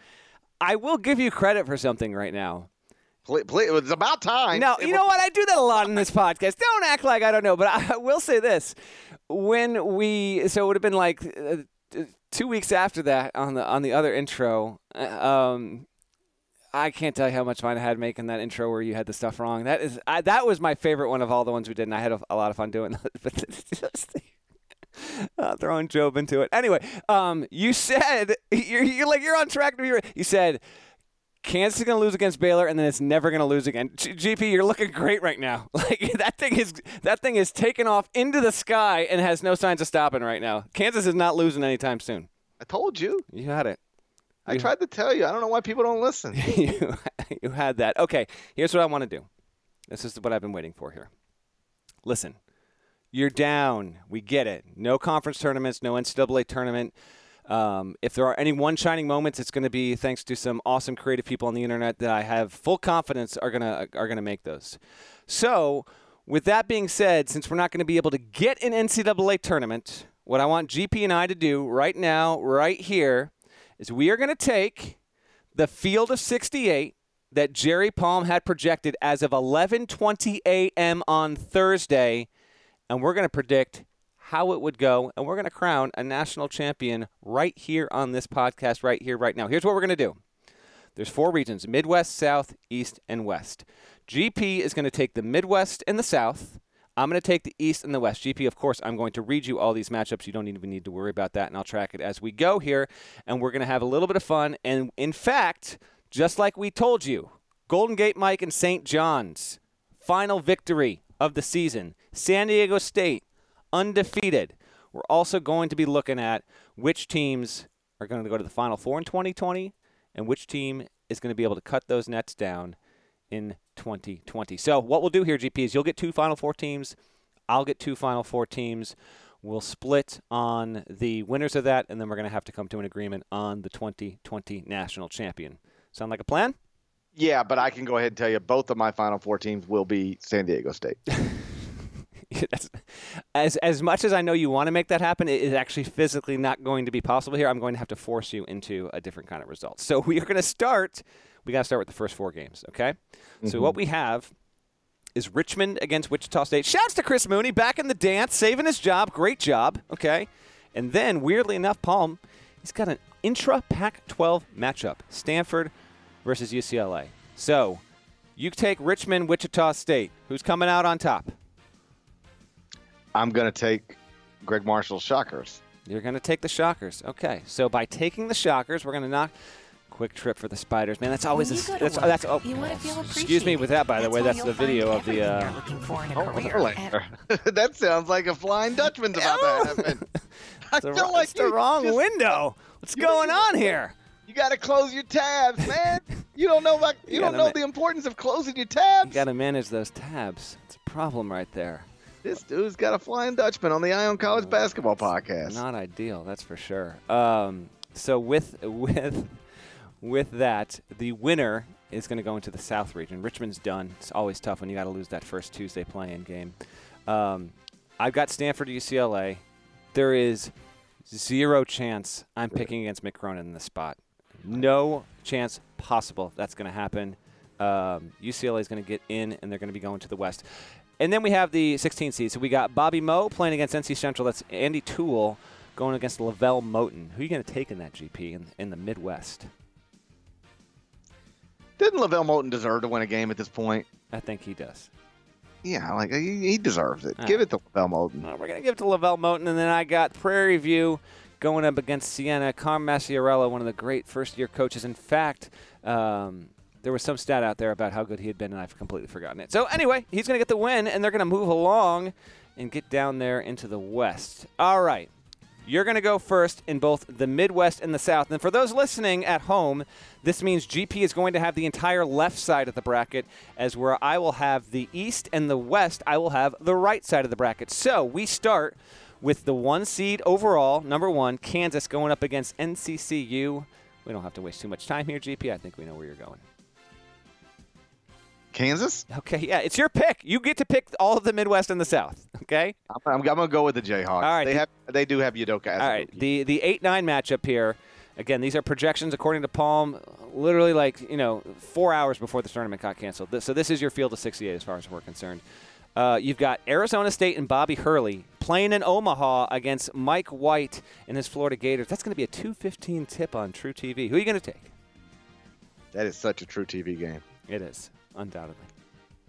I will give you credit for something right now. Please, please, it's about time. No, you know what? I do that a lot in this podcast. Don't act like I don't know, but I will say this. When we – so it would have been like two weeks after that on the on the other intro. Um, I can't tell you how much fun I had making that intro where you had the stuff wrong. That is I, that was my favorite one of all the ones we did, and I had a, a lot of fun doing that. Uh, throwing Job into it. Anyway, um, you said – you're you're like you're on track to be – you said – Kansas is going to lose against Baylor, and then it's never going to lose again. G- GP, you're looking great right now. Like that thing is that thing is taking off into the sky and has no signs of stopping right now. Kansas is not losing anytime soon. I told you. You had it. I you tried had... to tell you. I don't know why people don't listen. you, you had that. Okay, here's what I want to do. This is what I've been waiting for here. Listen, you're down. We get it. No conference tournaments, no N C double A tournament. Um, if there are any one shining moments, it's going to be thanks to some awesome creative people on the internet that I have full confidence are going to are going to make those. So, with that being said, since we're not going to be able to get an N C double A tournament, what I want G P and I to do right now, right here, is we are going to take the field of sixty-eight that Jerry Palm had projected as of eleven twenty a.m. on Thursday, and we're going to predict how it would go, and we're going to crown a national champion right here on this podcast, right here, right now. Here's what we're going to do. There's four regions, Midwest, South, East, and West. G P is going to take the Midwest and the South. I'm going to take the East and the West. G P, of course, I'm going to read you all these matchups. You don't even need to worry about that, and I'll track it as we go here, and we're going to have a little bit of fun. And, in fact, just like we told you, Golden Gate Mike and Saint John's, final victory of the season. San Diego State, undefeated. We're also going to be looking at which teams are going to go to the Final Four in twenty twenty and which team is going to be able to cut those nets down in twenty twenty. So what we'll do here, G P, is you'll get two Final Four teams. I'll get two Final Four teams. We'll split on the winners of that, and then we're going to have to come to an agreement on the twenty twenty national champion. Sound like a plan? Yeah, but I can go ahead and tell you both of my Final Four teams will be San Diego State. That's, as as much as I know you want to make that happen, it is actually physically not going to be possible here. I'm going to have to force you into a different kind of result. So we are going to start. We got to start with the first four games, okay? Mm-hmm. So what we have is Richmond against Wichita State. Shouts to Chris Mooney, back in the dance, saving his job. Great job, okay? And then, weirdly enough, Palm, he's got an intra-Pac twelve matchup, Stanford versus U C L A. So you take Richmond, Wichita State. Who's coming out on top? I'm going to take Greg Marshall's Shockers. You're going to take the Shockers. Okay. So by taking the Shockers, we're going to knock – quick trip for the Spiders. Man, that's always a, that's oh, that's oh, you want to feel excuse me with that, by the way. That's the video of the uh oh, at... That sounds like a Flying Dutchman's about to happen. I feel wrong, like it's the wrong just, window. What's going on here? You got to close your tabs, man. You don't know about, you, you don't know ma- the importance of closing your tabs. You got to manage those tabs. It's a problem right there. This dude's got a Flying Dutchman on the Ion College uh, Basketball Podcast. Not ideal, that's for sure. Um, so with with with that, the winner is going to go into the South region. Richmond's done. It's always tough when you got to lose that first Tuesday play-in game. Um, I've got Stanford, U C L A. There is zero chance I'm picking against Mick Cronin in this spot. No chance possible that's going to happen. Um, U C L A is going to get in, and they're going to be going to the West. And then we have the sixteen seed. So we got Bobby Moe playing against N C Central. That's Andy Toole going against Lavelle Moten. Who are you going to take in that G P in, in the Midwest? Didn't Lavelle Moten deserve to win a game at this point? I think he does. Yeah, like he, he deserves it. All give right. it to Lavelle Moten. Well, we're going to give it to Lavelle Moten. And then I got Prairie View going up against Siena. Carm Massiarella, one of the great first-year coaches. In fact, um, there was some stat out there about how good he had been, and I've completely forgotten it. So anyway, he's going to get the win, and they're going to move along and get down there into the West. All right. You're going to go first in both the Midwest and the South. And for those listening at home, this means G P is going to have the entire left side of the bracket, as where I will have the East and the West, I will have the right side of the bracket. So we start with the one seed overall, number one, Kansas, going up against N C C U. We don't have to waste too much time here, G P. I think we know where you're going. Kansas? Okay, yeah, it's your pick. You get to pick all of the Midwest and the South, okay? I'm, I'm going to go with the Jayhawks. All right. They, the, have, they do have Udoka. As all right, the, the eight nine matchup here. Again, these are projections according to Palm, literally like, you know, four hours before the tournament got canceled. So this is your field of sixty-eight as far as we're concerned. Uh, you've got Arizona State and Bobby Hurley playing in Omaha against Mike White and his Florida Gators. That's going to be a two fifteen tip on True T V. Who are you going to take? That is such a True T V game. It is. Undoubtedly.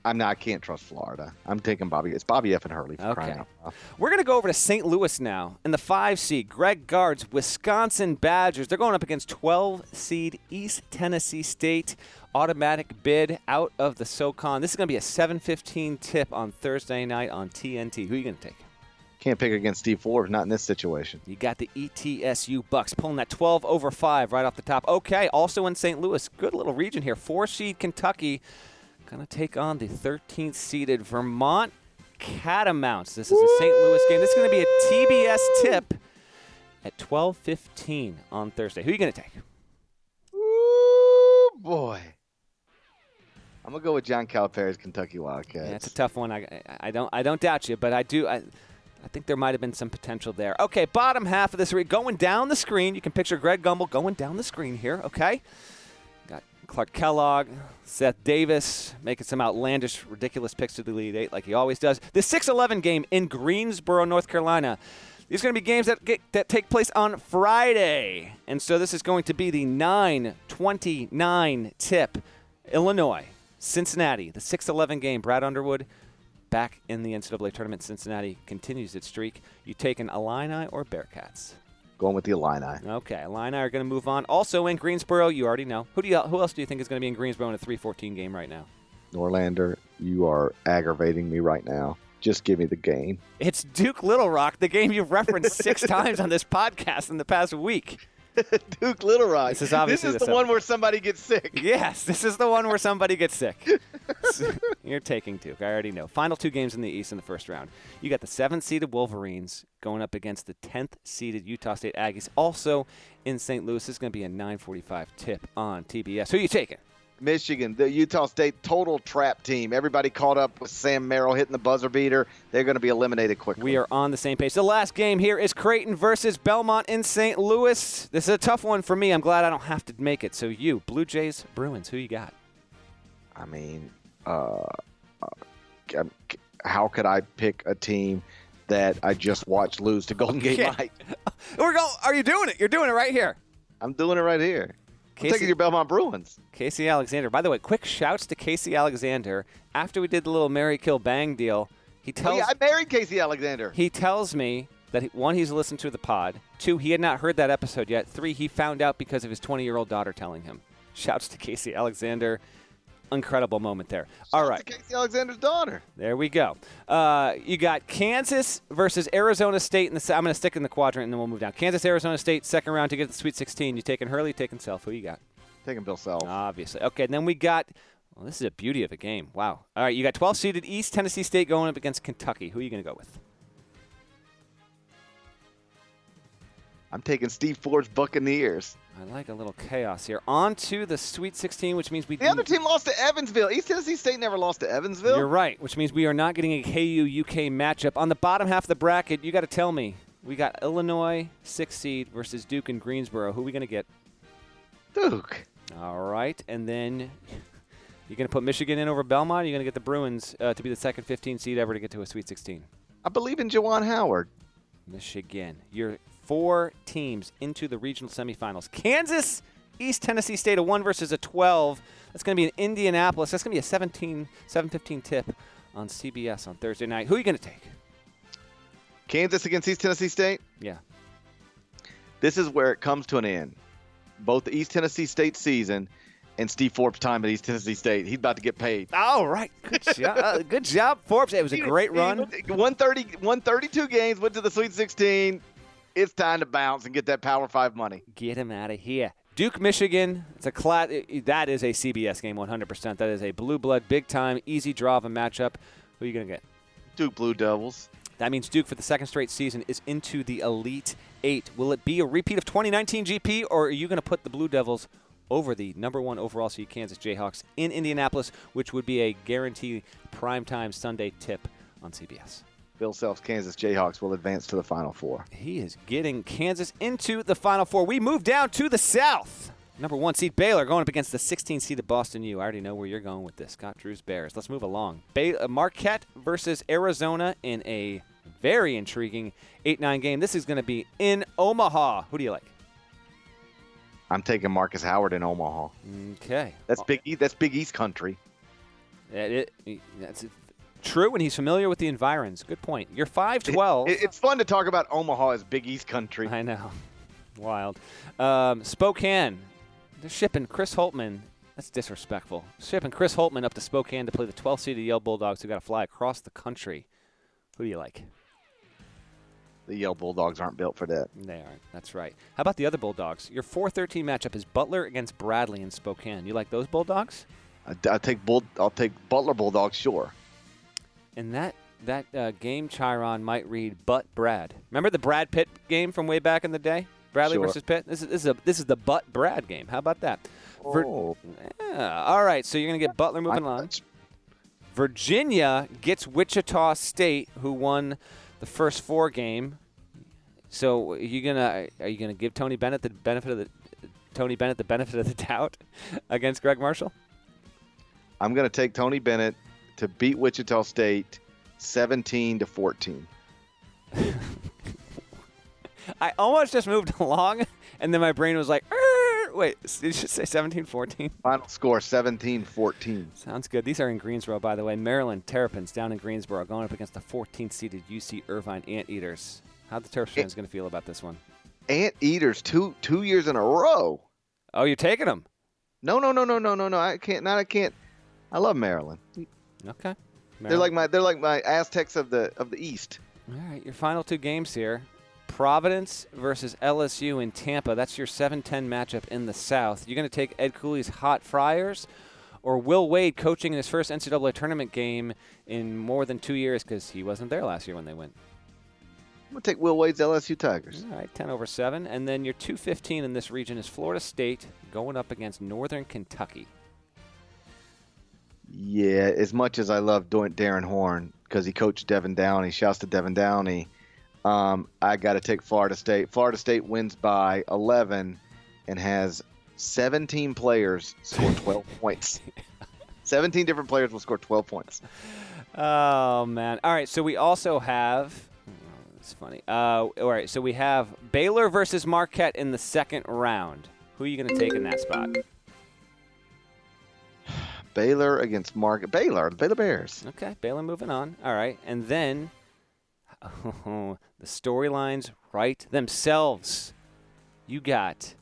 I'm not, I can't trust Florida. I'm taking Bobby. It's Bobby F. and Hurley for okay. crying out loud. We're going to go over to Saint Louis now. In the five seed, Greg Gard's Wisconsin Badgers. They're going up against twelve seed East Tennessee State. Automatic bid out of the SoCon. This is going to be a seven fifteen tip on Thursday night on T N T. Who are you going to take? Can't pick against Steve Forbes, not in this situation. You got the E T S U Bucks pulling that twelve over five right off the top. Okay, also in Saint Louis. Good little region here. Four seed Kentucky. Going to take on the thirteenth seeded Vermont Catamounts. This is a Saint Louis game. This is going to be a T B S tip at twelve fifteen on Thursday. Who are you going to take? Ooh, boy. I'm going to go with John Calipari's Kentucky Wildcats. Yeah, that's a tough one. I, I don't I don't doubt you, but I do I, I think there might have been some potential there. Okay, bottom half of this week. Going down the screen. You can picture Greg Gumbel going down the screen here, okay? Clark Kellogg, Seth Davis, making some outlandish, ridiculous picks to the Elite Eight like he always does. The six eleven game in Greensboro, North Carolina. These are going to be games that get, that take place on Friday. And so this is going to be the nine twenty-nine tip. Illinois, Cincinnati, the six eleven game. Brad Underwood back in the N C double A tournament. Cincinnati continues its streak. You take an Illini or Bearcats? Going with the Illini. Okay, Illini are going to move on. Also in Greensboro, you already know. Who do you, who else do you think is going to be in Greensboro in a three fourteen game right now? Norlander, you are aggravating me right now. Just give me the game. It's Duke Little Rock, the game you've referenced six times on this podcast in the past week. Duke Little Rock. This is obviously this is the, the one where somebody gets sick. Yes, this is the one where somebody gets sick. You're taking Duke. I already know. Final two games in the East in the first round. You got the seventh-seeded Wolverines going up against the tenth-seeded Utah State Aggies. Also in Saint Louis, this is going to be a nine forty-five tip on T B S. Who are you taking? Michigan, the Utah State total trap team. Everybody caught up with Sam Merrill hitting the buzzer beater. They're going to be eliminated quickly. We are on the same page. The last game here is Creighton versus Belmont in Saint Louis. This is a tough one for me. I'm glad I don't have to make it. So you, Blue Jays, Bruins, who you got? I mean, uh, uh, how could I pick a team that I just watched lose to Golden Gate Mike? We're going. Are you doing it? You're doing it right here. I'm doing it right here. Casey, I'm taking your Belmont Bruins. Casey Alexander. By the way, quick shouts to Casey Alexander. After we did the little Mary Kill Bang deal, he tells oh, yeah, I married Casey Alexander. He tells me that, one, he's listened to the pod. Two, he had not heard that episode yet. Three, he found out because of his twenty-year-old daughter telling him. Shouts to Casey Alexander. Incredible moment there. Shouts All right. to Casey Alexander's daughter. There we go. Uh, you got Kansas versus Arizona State. In the, I'm going to stick in the quadrant, and then we'll move down. Kansas, Arizona State, second round to get to the Sweet sixteen. You taking Hurley, taking Self. Who you got? Taking Bill Self. Obviously. Okay, and then we got – well, this is a beauty of a game. Wow. All right, you got twelve-seeded East Tennessee State going up against Kentucky. Who are you going to go with? I'm taking Steve Ford's Buccaneers. I like a little chaos here. On to the Sweet sixteen, which means we – The other team lost to Evansville. East Tennessee State never lost to Evansville. You're right, which means we are not getting a K U U K matchup. On the bottom half of the bracket, you got to tell me, we got Illinois, six seed, versus Duke and Greensboro. Who are we going to get? Duke. All right, and then you're going to put Michigan in over Belmont, or you're going to get the Bruins uh, to be the second fifteen seed ever to get to a Sweet sixteen? I believe in Juwan Howard. Michigan. You're – four teams into the regional semifinals. Kansas, East Tennessee State, a one versus a twelve. That's going to be in Indianapolis. That's going to be a seventeen, seven fifteen tip on C B S on Thursday night. Who are you going to take? Kansas against East Tennessee State? Yeah. This is where it comes to an end. Both the East Tennessee State season and Steve Forbes' time at East Tennessee State. He's about to get paid. All right. Good job. uh, good job, Forbes. It was a great run. one thirty, one thirty-two games, went to the Sweet sixteen. It's time to bounce and get that Power Five money. Get him out of here. Duke, Michigan. It's a cla- That is a C B S game, one hundred percent. That is a blue blood, big time, easy draw of a matchup. Who are you going to get? Duke Blue Devils. That means Duke, for the second straight season, is into the Elite Eight. Will it be a repeat of twenty nineteen G P, or are you going to put the Blue Devils over the number one overall seed Kansas Jayhawks in Indianapolis, which would be a guaranteed primetime Sunday tip on C B S? Bill Self's Kansas Jayhawks will advance to the Final Four. He is getting Kansas into the Final Four. We move down to the South. Number one seed Baylor going up against the sixteen seed of Boston U. I already know where you're going with this. Scott Drew's Bears. Let's move along. Bay- Marquette versus Arizona in a very intriguing eight nine game. This is going to be in Omaha. Who do you like? I'm taking Markus Howard in Omaha. Okay. That's Big East, that's Big East country. It, it, that's it. True, and he's familiar with the environs. Good point. You're five twelve. It, it, it's fun to talk about Omaha as Big East country. I know. Wild. Um, Spokane. They're shipping Chris Holtmann. That's disrespectful. Shipping Chris Holtmann up to Spokane to play the twelfth seed of the Yale Bulldogs who got to fly across the country. Who do you like? The Yale Bulldogs aren't built for that. They aren't. That's right. How about the other Bulldogs? Your four thirteen matchup is Butler against Bradley in Spokane. You like those Bulldogs? I, I take Bull, I'll take Butler Bulldogs, sure. And that that uh, game, Chiron, might read "but Brad." Remember the Brad Pitt game from way back in the day, Bradley sure. versus Pitt. This is this is, a, this is the "but Brad" game. How about that? Vir- oh. Yeah. All right. So you're gonna get Butler moving on. Virginia gets Wichita State, who won the first four game. So are you gonna are you gonna give Tony Bennett the benefit of the Tony Bennett the benefit of the doubt against Greg Marshall? I'm gonna take Tony Bennett to beat Wichita State seventeen to fourteen. I almost just moved along, and then my brain was like, wait, did you just say seventeen fourteen? Final score, seventeen fourteen. Sounds good. These are in Greensboro, by the way. Maryland Terrapins down in Greensboro going up against the fourteenth-seeded U C Irvine Anteaters. How the Terps fans going to feel about this one? Anteaters two two years in a row. Oh, you're taking them? No, no, no, no, no, no, no. I can't. Not I can't. I love Maryland. Okay. Maryland. They're like my they're like my Aztecs of the of the East. All right, your final two games here. Providence versus L S U in Tampa. That's your seven ten matchup in the South. You're going to take Ed Cooley's Hot Friars or Will Wade coaching in his first N C double A tournament game in more than two years because he wasn't there last year when they went. I'm going to take Will Wade's L S U Tigers. All right, ten over seven. And then your two fifteen in this region is Florida State going up against Northern Kentucky. Yeah, as much as I love doing Darren Horn because he coached Devin Downey, shouts to Devin Downey, um, I got to take Florida State. Florida State wins by eleven and has seventeen players score twelve points. seventeen different players will score twelve points. Oh, man. All right, so we also have – it's funny. Uh, all right, so we have Baylor versus Marquette in the second round. Who are you going to take in that spot? Baylor against Mark Baylor, the Baylor Bears. Okay, Baylor moving on. All right, and then Oh, the storylines write themselves. You got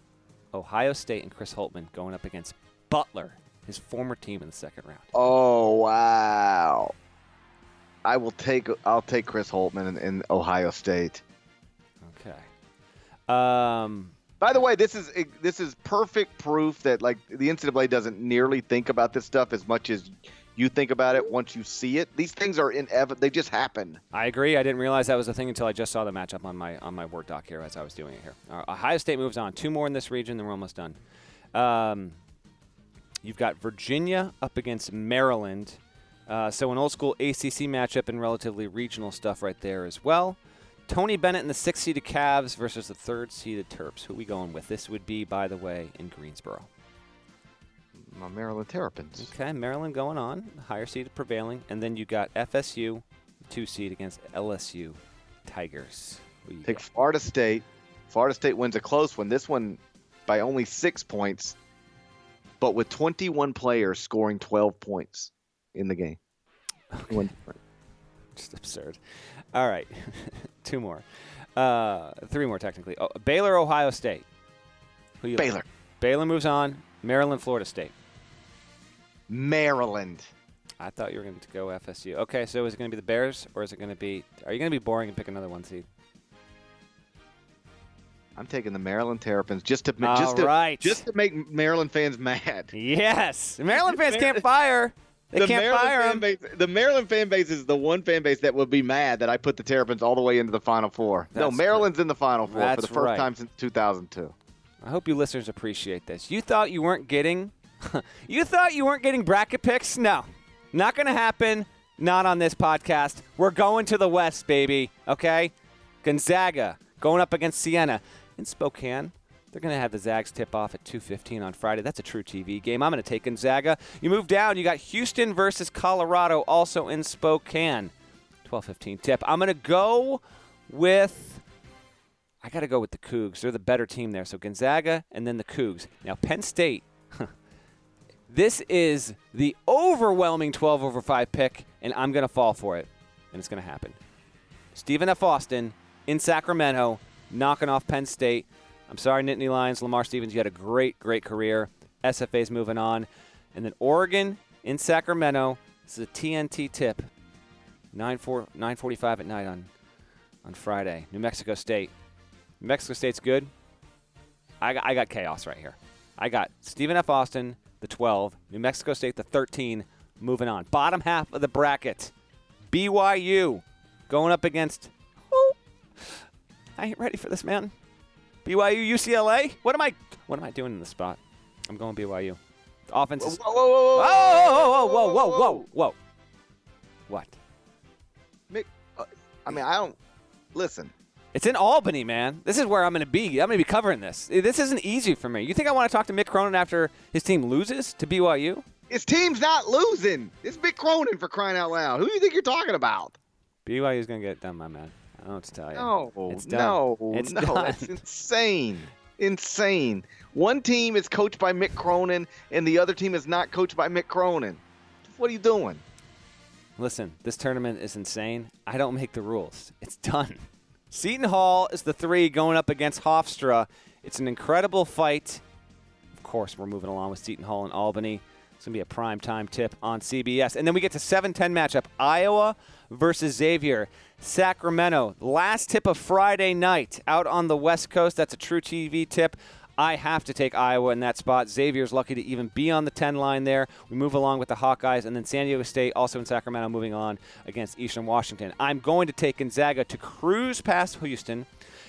Ohio State and Chris Holtmann going up against Butler, his former team, in the second round. Oh, wow. I will take I'll take Chris Holtmann in, in Ohio State. Okay. Um, By the way, this is this is perfect proof that, like, the N C double A doesn't nearly think about this stuff as much as you think about it once you see it. These things are inevitable; they just happen. I agree. I didn't realize that was a thing until I just saw the matchup on my on my Word doc here as I was doing it here. Right, Ohio State moves on. Two more in this region, then we're almost done. Um, you've got Virginia up against Maryland. Uh, so an old-school A C C matchup and relatively regional stuff right there as well. Tony Bennett and the sixth-seeded Cavs versus the third-seeded Terps. Who are we going with? This would be, by the way, in Greensboro. My Maryland Terrapins. Okay, Maryland going on. Higher-seeded prevailing. And then you got F S U, two-seed against L S U Tigers. Take Florida State. Florida State wins a close one. This one by only six points, but with twenty-one players scoring twelve points in the game. Okay. Just absurd. All right. Two more. Uh, three more, technically. Oh, Baylor, Ohio State. Who you Baylor. Like? Baylor moves on. Maryland, Florida State. Maryland. I thought you were going to go F S U. Okay, so is it going to be the Bears, or is it going to be – are you going to be boring and pick another one seed? I'm taking the Maryland Terrapins just to, just, right. to, just to make Maryland fans mad. Yes. Maryland fans can't fire. They the can't Maryland fire fan base, the Maryland fan base is the one fan base that would be mad that I put the Terrapins all the way into the Final Four. That's no, Maryland's right. in the Final Four That's for the first right. time since two thousand two. I hope you listeners appreciate this. You thought you weren't getting – you thought you weren't getting bracket picks? No. Not going to happen. Not on this podcast. We're going to the West, baby. Okay? Gonzaga going up against Siena in Spokane. They're going to have the Zags tip off at two fifteen on Friday. That's a true T V game. I'm going to take Gonzaga. You move down. You got Houston versus Colorado, also in Spokane. twelve fifteen tip. I'm going to go with – I got to go with the Cougs. They're the better team there. So Gonzaga and then the Cougs. Now, Penn State. This is the overwhelming twelve over five pick, and I'm going to fall for it, and it's going to happen. Stephen F. Austin in Sacramento knocking off Penn State. I'm sorry, Nittany Lions. Lamar Stevens, you had a great, great career. S F A's moving on. And then Oregon in Sacramento. This is a T N T tip. nine forty-five at night on, on Friday. New Mexico State. New Mexico State's good. I got, I got chaos right here. I got Stephen F. Austin, the twelve. New Mexico State, the thirteen. Moving on. Bottom half of the bracket. B Y U going up against... Oh, I ain't ready for this, man. B Y U, U C L A. What am I? What am I doing in this spot? I'm going B Y U. The offense. Whoa, whoa, whoa, whoa, whoa, whoa, whoa, whoa, whoa, whoa. What? I mean, I don't listen. It's in Albany, man. This is where I'm going to be. I'm going to be covering this. This isn't easy for me. You think I want to talk to Mick Cronin after his team loses to B Y U? His team's not losing. It's Mick Cronin, for crying out loud. Who do you think you're talking about? B Y U's going to get it done, my man. I don't know what to tell you. No, it's done. no, it's no. Done. That's insane. Insane. One team is coached by Mick Cronin, and the other team is not coached by Mick Cronin. What are you doing? Listen, this tournament is insane. I don't make the rules. It's done. Seton Hall is the three going up against Hofstra. It's an incredible fight. Of course, we're moving along with Seton Hall and Albany. It's going to be a primetime tip on C B S. And then we get to seven ten matchup, Iowa versus Xavier. Sacramento, last tip of Friday night out on the West Coast. That's a true T V tip. I have to take Iowa in that spot. Xavier's lucky to even be on the ten line there. We move along with the Hawkeyes. And then San Diego State, also in Sacramento, moving on against Eastern Washington. I'm going to take Gonzaga to cruise past Houston.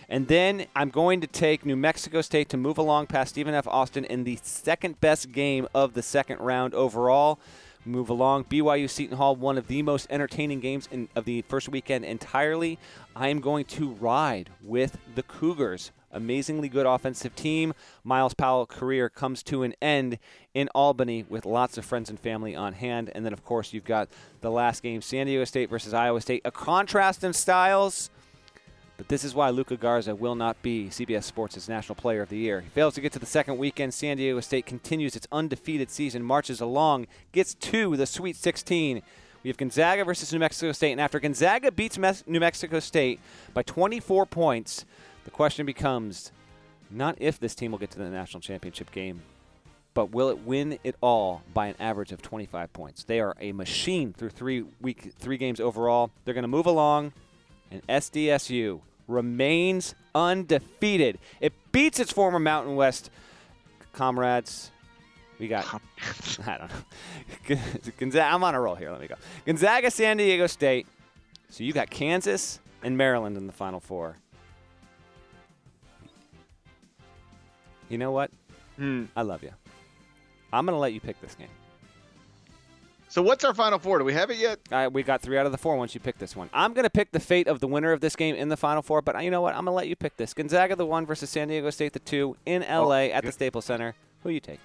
And then I'm going to take New Mexico State to move along past Stephen F. Austin in the second-best game of the second round overall. Move along. B Y U Seton Hall, one of the most entertaining games in, of the first weekend entirely. I am going to ride with the Cougars. Amazingly good offensive team. Miles Powell's career comes to an end in Albany with lots of friends and family on hand. And then, of course, you've got the last game, San Diego State versus Iowa State. A contrast in styles. But this is why Luka Garza will not be C B S Sports' National Player of the Year. He fails to get to the second weekend. San Diego State continues its undefeated season, marches along, gets to the Sweet sixteen. We You have Gonzaga versus New Mexico State. And after Gonzaga beats Mes- New Mexico State by twenty-four points, the question becomes not if this team will get to the national championship game, but will it win it all by an average of twenty-five points? They are a machine through three week three games overall. They're going to move along, and S D S U remains undefeated. It beats its former Mountain West comrades. We got, I don't know. Gonzaga, I'm on a roll here. Let me go. Gonzaga, San Diego State. So you got Kansas and Maryland in the Final Four. You know what? Mm. I love you. I'm going to let you pick this game. So what's our Final Four? Do we have it yet? All right, we got three out of the four once you pick this one. I'm going to pick the fate of the winner of this game in the Final Four, but you know what? I'm going to let you pick this. Gonzaga, the one, versus San Diego State, the two, in L A at the Staples Center. Who you take?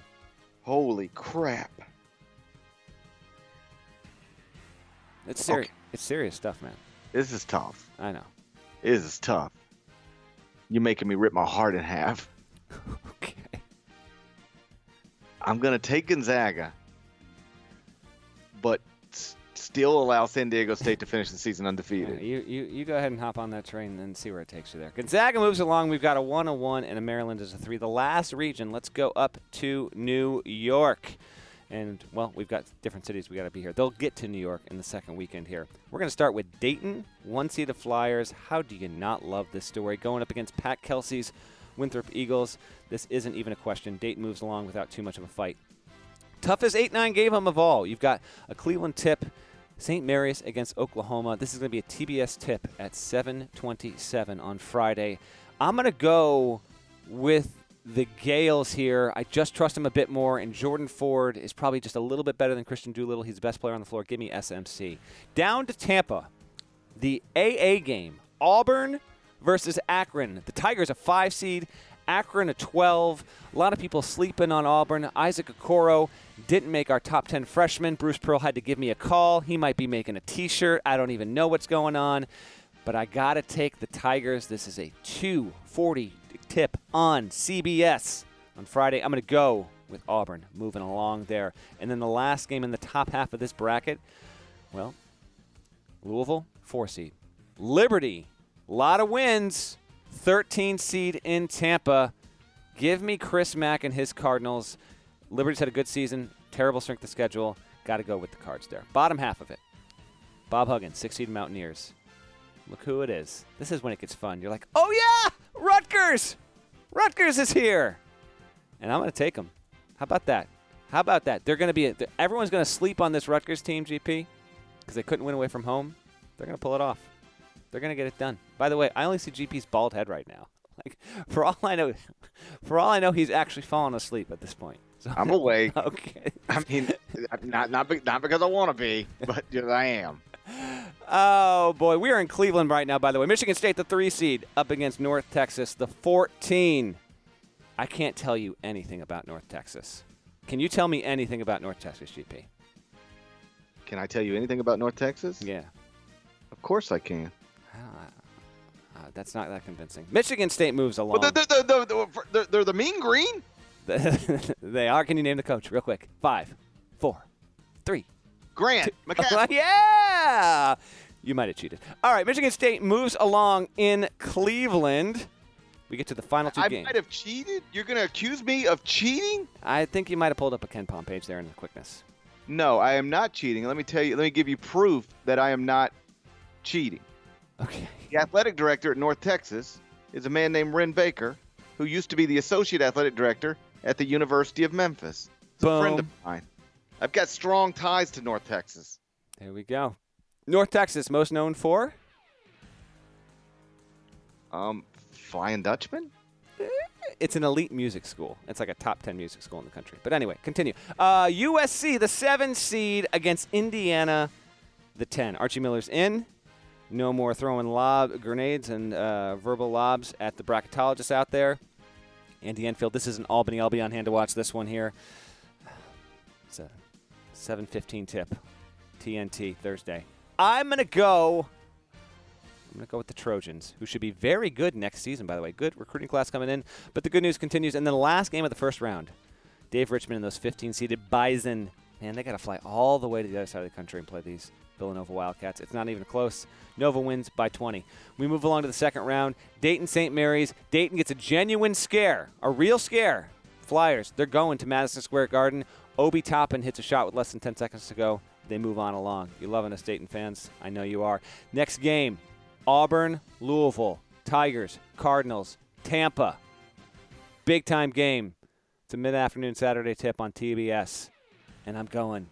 Holy crap. It's, seri- okay. it's serious stuff, man. This is tough. I know. This is tough. You're making me rip my heart in half. Okay. I'm going to take Gonzaga, but s- still allow San Diego State to finish the season undefeated. You, you you go ahead and hop on that train and see where it takes you there. Gonzaga moves along. We've got a one oh one and a Maryland is a three. The last region, let's go up to New York. And, well, we've got different cities we got to be here. They'll get to New York in the second weekend here. We're going to start with Dayton, one seed of Flyers. How do you not love this story? Going up against Pat Kelsey's Winthrop Eagles. This isn't even a question. Dayton moves along without too much of a fight. Toughest eight nine gave them of all. You've got a Cleveland tip, Saint Mary's against Oklahoma. This is going to be a T B S tip at seven twenty-seven on Friday. I'm going to go with the Gales here. I just trust them a bit more, and Jordan Ford is probably just a little bit better than Christian Doolittle. He's the best player on the floor. Give me S M C. Down to Tampa, the A A game. Auburn versus Akron. The Tigers a five seed, Akron a twelve. A lot of people sleeping on Auburn. Isaac Okoro didn't make our top ten freshman. Bruce Pearl had to give me a call. He might be making a t-shirt. I don't even know what's going on, but I got to take the Tigers. This is a two forty tip on C B S on Friday. I'm going to go with Auburn moving along there. And then the last game in the top half of this bracket, well, Louisville, four seed. Liberty, a lot of wins, thirteen seed in Tampa. Give me Chris Mack and his Cardinals. Liberty's had a good season, terrible strength of schedule. Got to go with the Cards there. Bottom half of it, Bob Huggins, six seed Mountaineers. Look who it is. This is when it gets fun. You're like, oh, yeah, Rutgers. Rutgers is here. And I'm going to take them. How about that? How about that? They're going to be – everyone's going to sleep on this Rutgers team, G P, because they couldn't win away from home. They're going to pull it off. They're going to get it done. By the way, I only see G P's bald head right now. Like, for all I know, for all I know, he's actually fallen asleep at this point. So, I'm awake. Okay. I mean, not not be, not because I want to be, but you know, I am. Oh boy, we are in Cleveland right now. By the way, Michigan State, the three seed, up against North Texas, the fourteen. I can't tell you anything about North Texas. Can you tell me anything about North Texas, G P? Can I tell you anything about North Texas? Yeah. Of course I can. Uh, that's not that convincing. Michigan State moves along. But they're, they're, they're, they're, they're the mean green? They are. Can you name the coach real quick? Five, four, three. Grant McCaffrey. Yeah! You might have cheated. All right, Michigan State moves along in Cleveland. We get to the final two I games. I might have cheated? You're going to accuse me of cheating? I think you might have pulled up a Ken Pom page there in the quickness. No, I am not cheating. Let me tell you. Let me give you proof that I am not cheating. Okay. The athletic director at North Texas is a man named Ren Baker, who used to be the associate athletic director at the University of Memphis. He's a friend of mine. I've got strong ties to North Texas. There we go. North Texas, most known for? Um, Flying Dutchman? It's an elite music school. It's like a top ten music school in the country. But anyway, continue. Uh, U S C, the seven seed against Indiana, the ten. Archie Miller's in. No more throwing lob grenades and uh, verbal lobs at the bracketologists out there. Andy Enfield, this isn't Albany. I'll be on hand to watch this one here. It's a seven fifteen tip, T N T Thursday. I'm gonna go. I'm gonna go with the Trojans, who should be very good next season. By the way, good recruiting class coming in. But the good news continues. And then the last game of the first round, Dave Richmond and those fifteen seeded Bison. Man, they gotta fly all the way to the other side of the country and play these. Villanova Wildcats. It's not even close. Nova wins by twenty. We move along to the second round. Dayton, Saint Mary's. Dayton gets a genuine scare, a real scare. Flyers, they're going to Madison Square Garden. Obi Toppin hits a shot with less than ten seconds to go. They move on along. You're loving us, Dayton fans. I know you are. Next game, Auburn, Louisville, Tigers, Cardinals, Tampa. Big-time game. It's a mid-afternoon Saturday tip on T B S. And I'm going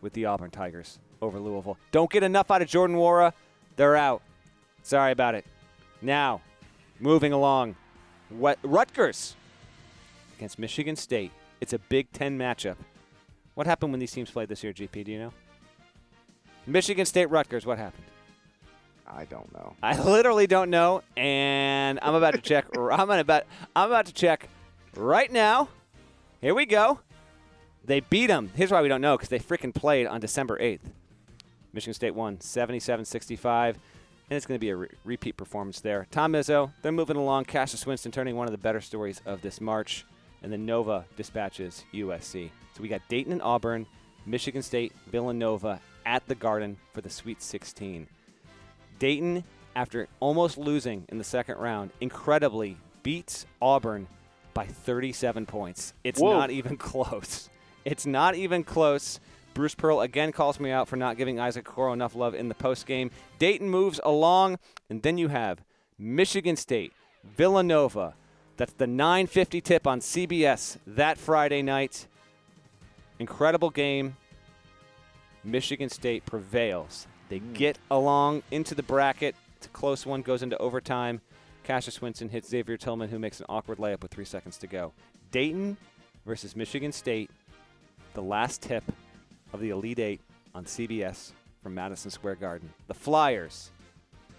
with the Auburn Tigers over Louisville. Don't get enough out of Jordan Wara. They're out. Sorry about it. Now, moving along. What Rutgers against Michigan State. It's a Big Ten matchup. What happened when these teams played this year, G P? Do you know? Michigan State, Rutgers, what happened? I don't know. I literally don't know, and I'm about to check. I'm about. I'm about to check right now. Here we go. They beat them. Here's why we don't know, because they freaking played on December eighth. Michigan State won seventy-seven sixty-five, and it's going to be a re- repeat performance there. Tom Izzo, they're moving along. Cassius Winston turning one of the better stories of this March. And then Nova dispatches U S C. So we got Dayton and Auburn, Michigan State, Villanova at the Garden for the Sweet sixteen. Dayton, after almost losing in the second round, incredibly beats Auburn by thirty-seven points. It's Whoa. not even close. It's not even close. Bruce Pearl again calls me out for not giving Isaac Okoro enough love in the postgame. Dayton moves along, and then you have Michigan State, Villanova. That's the nine fifty tip on C B S that Friday night. Incredible game. Michigan State prevails. They mm. get along into the bracket. It's a close one, goes into overtime. Cassius Winston hits Xavier Tillman, who makes an awkward layup with three seconds to go. Dayton versus Michigan State, the last tip of the Elite Eight on C B S from Madison Square Garden. The Flyers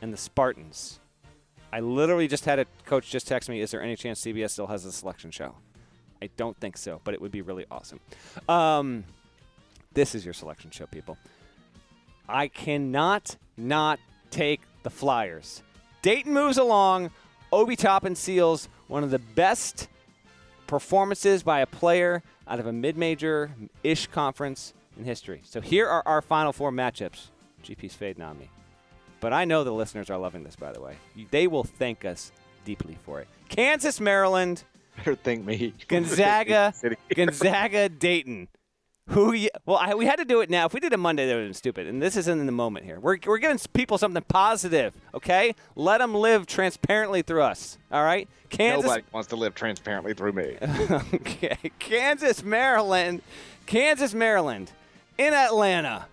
and the Spartans. I literally just had a coach just text me, is there any chance C B S still has a selection show? I don't think so, but it would be really awesome. Um, this is your selection show, people. I cannot not take the Flyers. Dayton moves along. Obi Toppin seals one of the best performances by a player out of a mid-major-ish conference in history. So here are our final four matchups. G P's fading on me. But I know the listeners are loving this, by the way. They will thank us deeply for it. Kansas, Maryland. Better thank me. Gonzaga, Gonzaga, Dayton. Who? You, well, I, we had to do it now. If we did it Monday, that would have been stupid. And this isn't in the moment here. We're we're giving people something positive, okay? Let them live transparently through us, all right? Kansas. Nobody wants to live transparently through me. Okay. Kansas, Maryland. Kansas, Maryland. In Atlanta.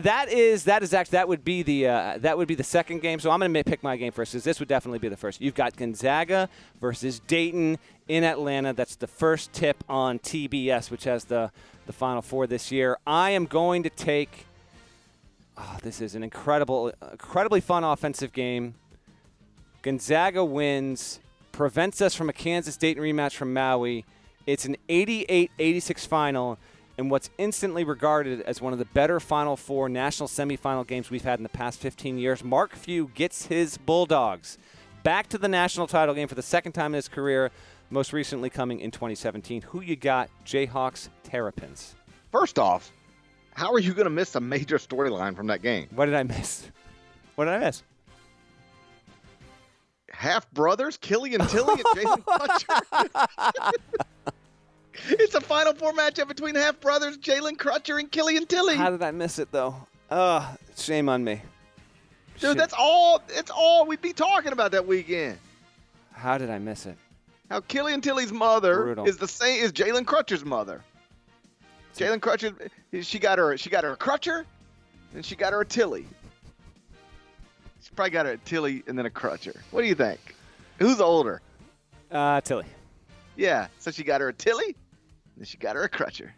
That is that is actually that would be the uh, that would be the second game. So I'm going to pick my game first, because this would definitely be the first. You've got Gonzaga versus Dayton in Atlanta. That's the first tip on T B S, which has the the Final Four this year. I am going to take. Oh, this is an incredible, incredibly fun offensive game. Gonzaga wins, prevents us from a Kansas State rematch from Maui. It's an eighty-eight eighty-six final. And what's instantly regarded as one of the better Final Four national semifinal games we've had in the past fifteen years. Mark Few gets his Bulldogs back to the national title game for the second time in his career, most recently coming in twenty seventeen. Who you got? Jayhawks, Terrapins. First off, how are you going to miss a major storyline from that game? What did I miss? What did I miss? Half brothers, Killian Tilly and Jason Fletcher. It's a Final Four matchup between half brothers Jalen Crutcher and Killian Tilly. How did I miss it though? Uh, shame on me. Dude, Shit. that's all that's all we'd be talking about that weekend. How did I miss it? How Killian Tilly's mother Brutal. is the same as Jalen Crutcher's mother. Jalen Crutcher, she got her she got her a Crutcher, and she got her a Tilly. She probably got her a Tilly and then a Crutcher. What do you think? Who's older? Uh, Tilly. Yeah, so she got her a Tilly. Then she got her a Crutcher.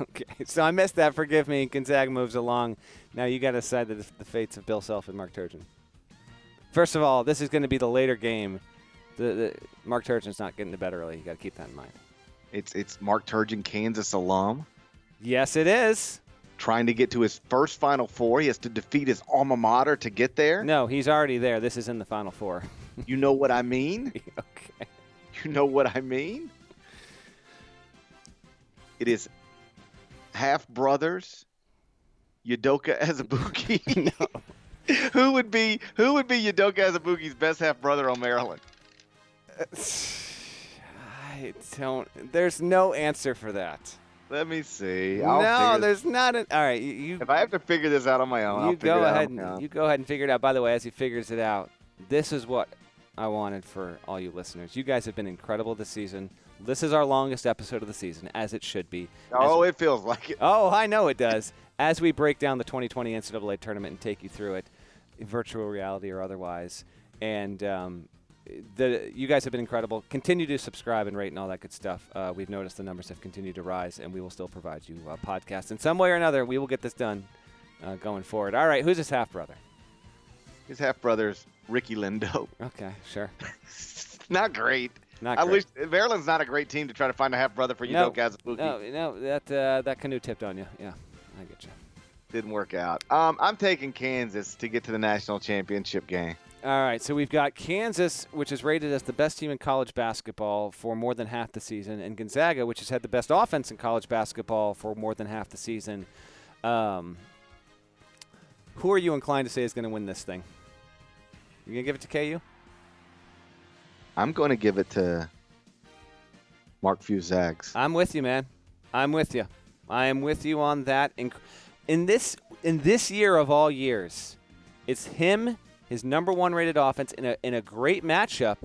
Okay, so I missed that. Forgive me. Gonzaga moves along. Now you got to decide the, the fates of Bill Self and Mark Turgeon. First of all, this is going to be the later game. The, the Mark Turgeon's not getting to bed early. You got to keep that in mind. It's it's Mark Turgeon, Kansas alum. Yes, it is. Trying to get to his first Final Four. He has to defeat his alma mater to get there. No, he's already there. This is in the Final Four. You know what I mean? Okay. You know what I mean? It is half brothers, Udoka Azubuike. No. Who would be who would be Udoka Azubuike's best half brother on Maryland? I don't. There's no answer for that. Let me see. I'll no, there's not an. All right, you. If I have to figure this out on my own, you I'll figure go it ahead out. And, you go ahead and figure it out. By the way, as he figures it out, this is what I wanted for all you listeners. You guys have been incredible this season. This is our longest episode of the season, as it should be. Oh, we, it feels like it. Oh, I know it does. As we break down the twenty twenty N C double A tournament and take you through it, virtual reality or otherwise, and. Um, The, you guys have been incredible. Continue to subscribe and rate and all that good stuff. Uh, we've noticed the numbers have continued to rise, and we will still provide you uh, podcasts in some way or another. We will get this done uh, going forward. All right, who's his half brother? His half brother's Ricky Lindo. Okay, sure. Not great. Not I great. Wish Maryland's not a great team to try to find a half brother for you. No, guys, no, no, that uh, that canoe tipped on you. Yeah, I get you. Didn't work out. Um, I'm taking Kansas to get to the national championship game. All right, so we've got Kansas, which is rated as the best team in college basketball for more than half the season, and Gonzaga, which has had the best offense in college basketball for more than half the season. Um, who are you inclined to say is going to win this thing? You going to give it to K U? I'm going to give it to Mark Fusags. I'm with you, man. I'm with you. I am with you on that. In, in this in this year of all years, it's him – his number one rated offense in a in a great matchup,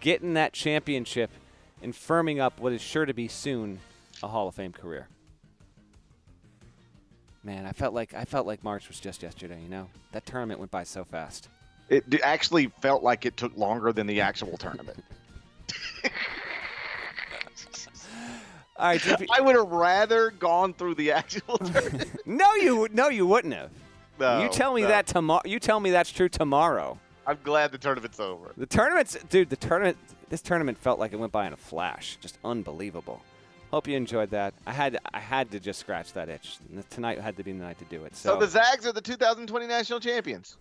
getting that championship and firming up what is sure to be soon a Hall of Fame career. Man, I felt like I felt like March was just yesterday, you know? That tournament went by so fast. It actually felt like it took longer than the actual tournament. All right, G P- I would have rather gone through the actual tournament. No, you no you wouldn't have. No, you tell me no. that tomorrow. You tell me that's true tomorrow. I'm glad the tournament's over. The tournament's, dude. The tournament. This tournament felt like it went by in a flash. Just unbelievable. Hope you enjoyed that. I had. I had to just scratch that itch. Tonight had to be the night to do it. So, so the Zags are the two thousand twenty national champions.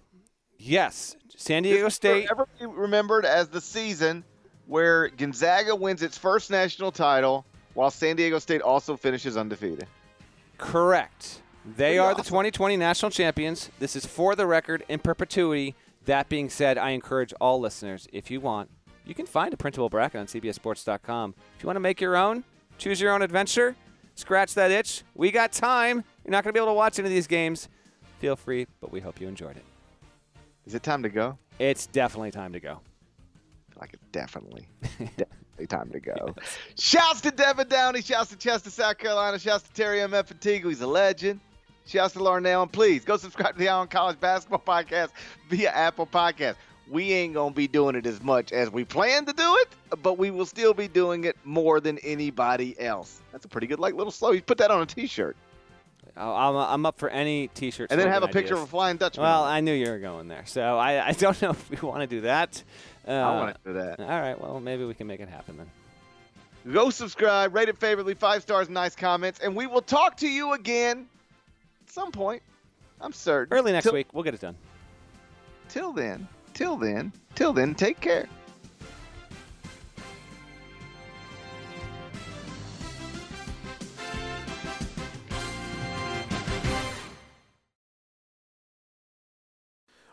Yes, San Diego State. Forever remembered as the season where Gonzaga wins its first national title, while San Diego State also finishes undefeated. Correct. They are the twenty twenty national champions. This is for the record in perpetuity. That being said, I encourage all listeners, if you want, you can find a printable bracket on C B S sports dot com. If you want to make your own, choose your own adventure, scratch that itch. We got time. You're not going to be able to watch any of these games. Feel free, but we hope you enjoyed it. Is it time to go? It's definitely time to go. Like it's definitely, definitely time to go. Yes. Shouts to Devin Downey. Shouts to Chester, South Carolina. Shouts to Terry M. Fatigue. He's a legend. Shouts to Larnell, and please go subscribe to the Island College Basketball Podcast via Apple Podcast. We ain't going to be doing it as much as we plan to do it, but we will still be doing it more than anybody else. That's a pretty good, like, little slow. You put that on a T-shirt. I'm, I'm up for any T-shirt. And then have a ideas. Picture of a Flying Dutchman. Well, I knew you were going there, so I, I don't know if we want to do that. Uh, I want to do that. All right, well, maybe we can make it happen then. Go subscribe, rate it favorably, five stars, nice comments, and we will talk to you again. Some point, I'm certain. Early next till, week, we'll get it done. Till then, till then, till then, take care.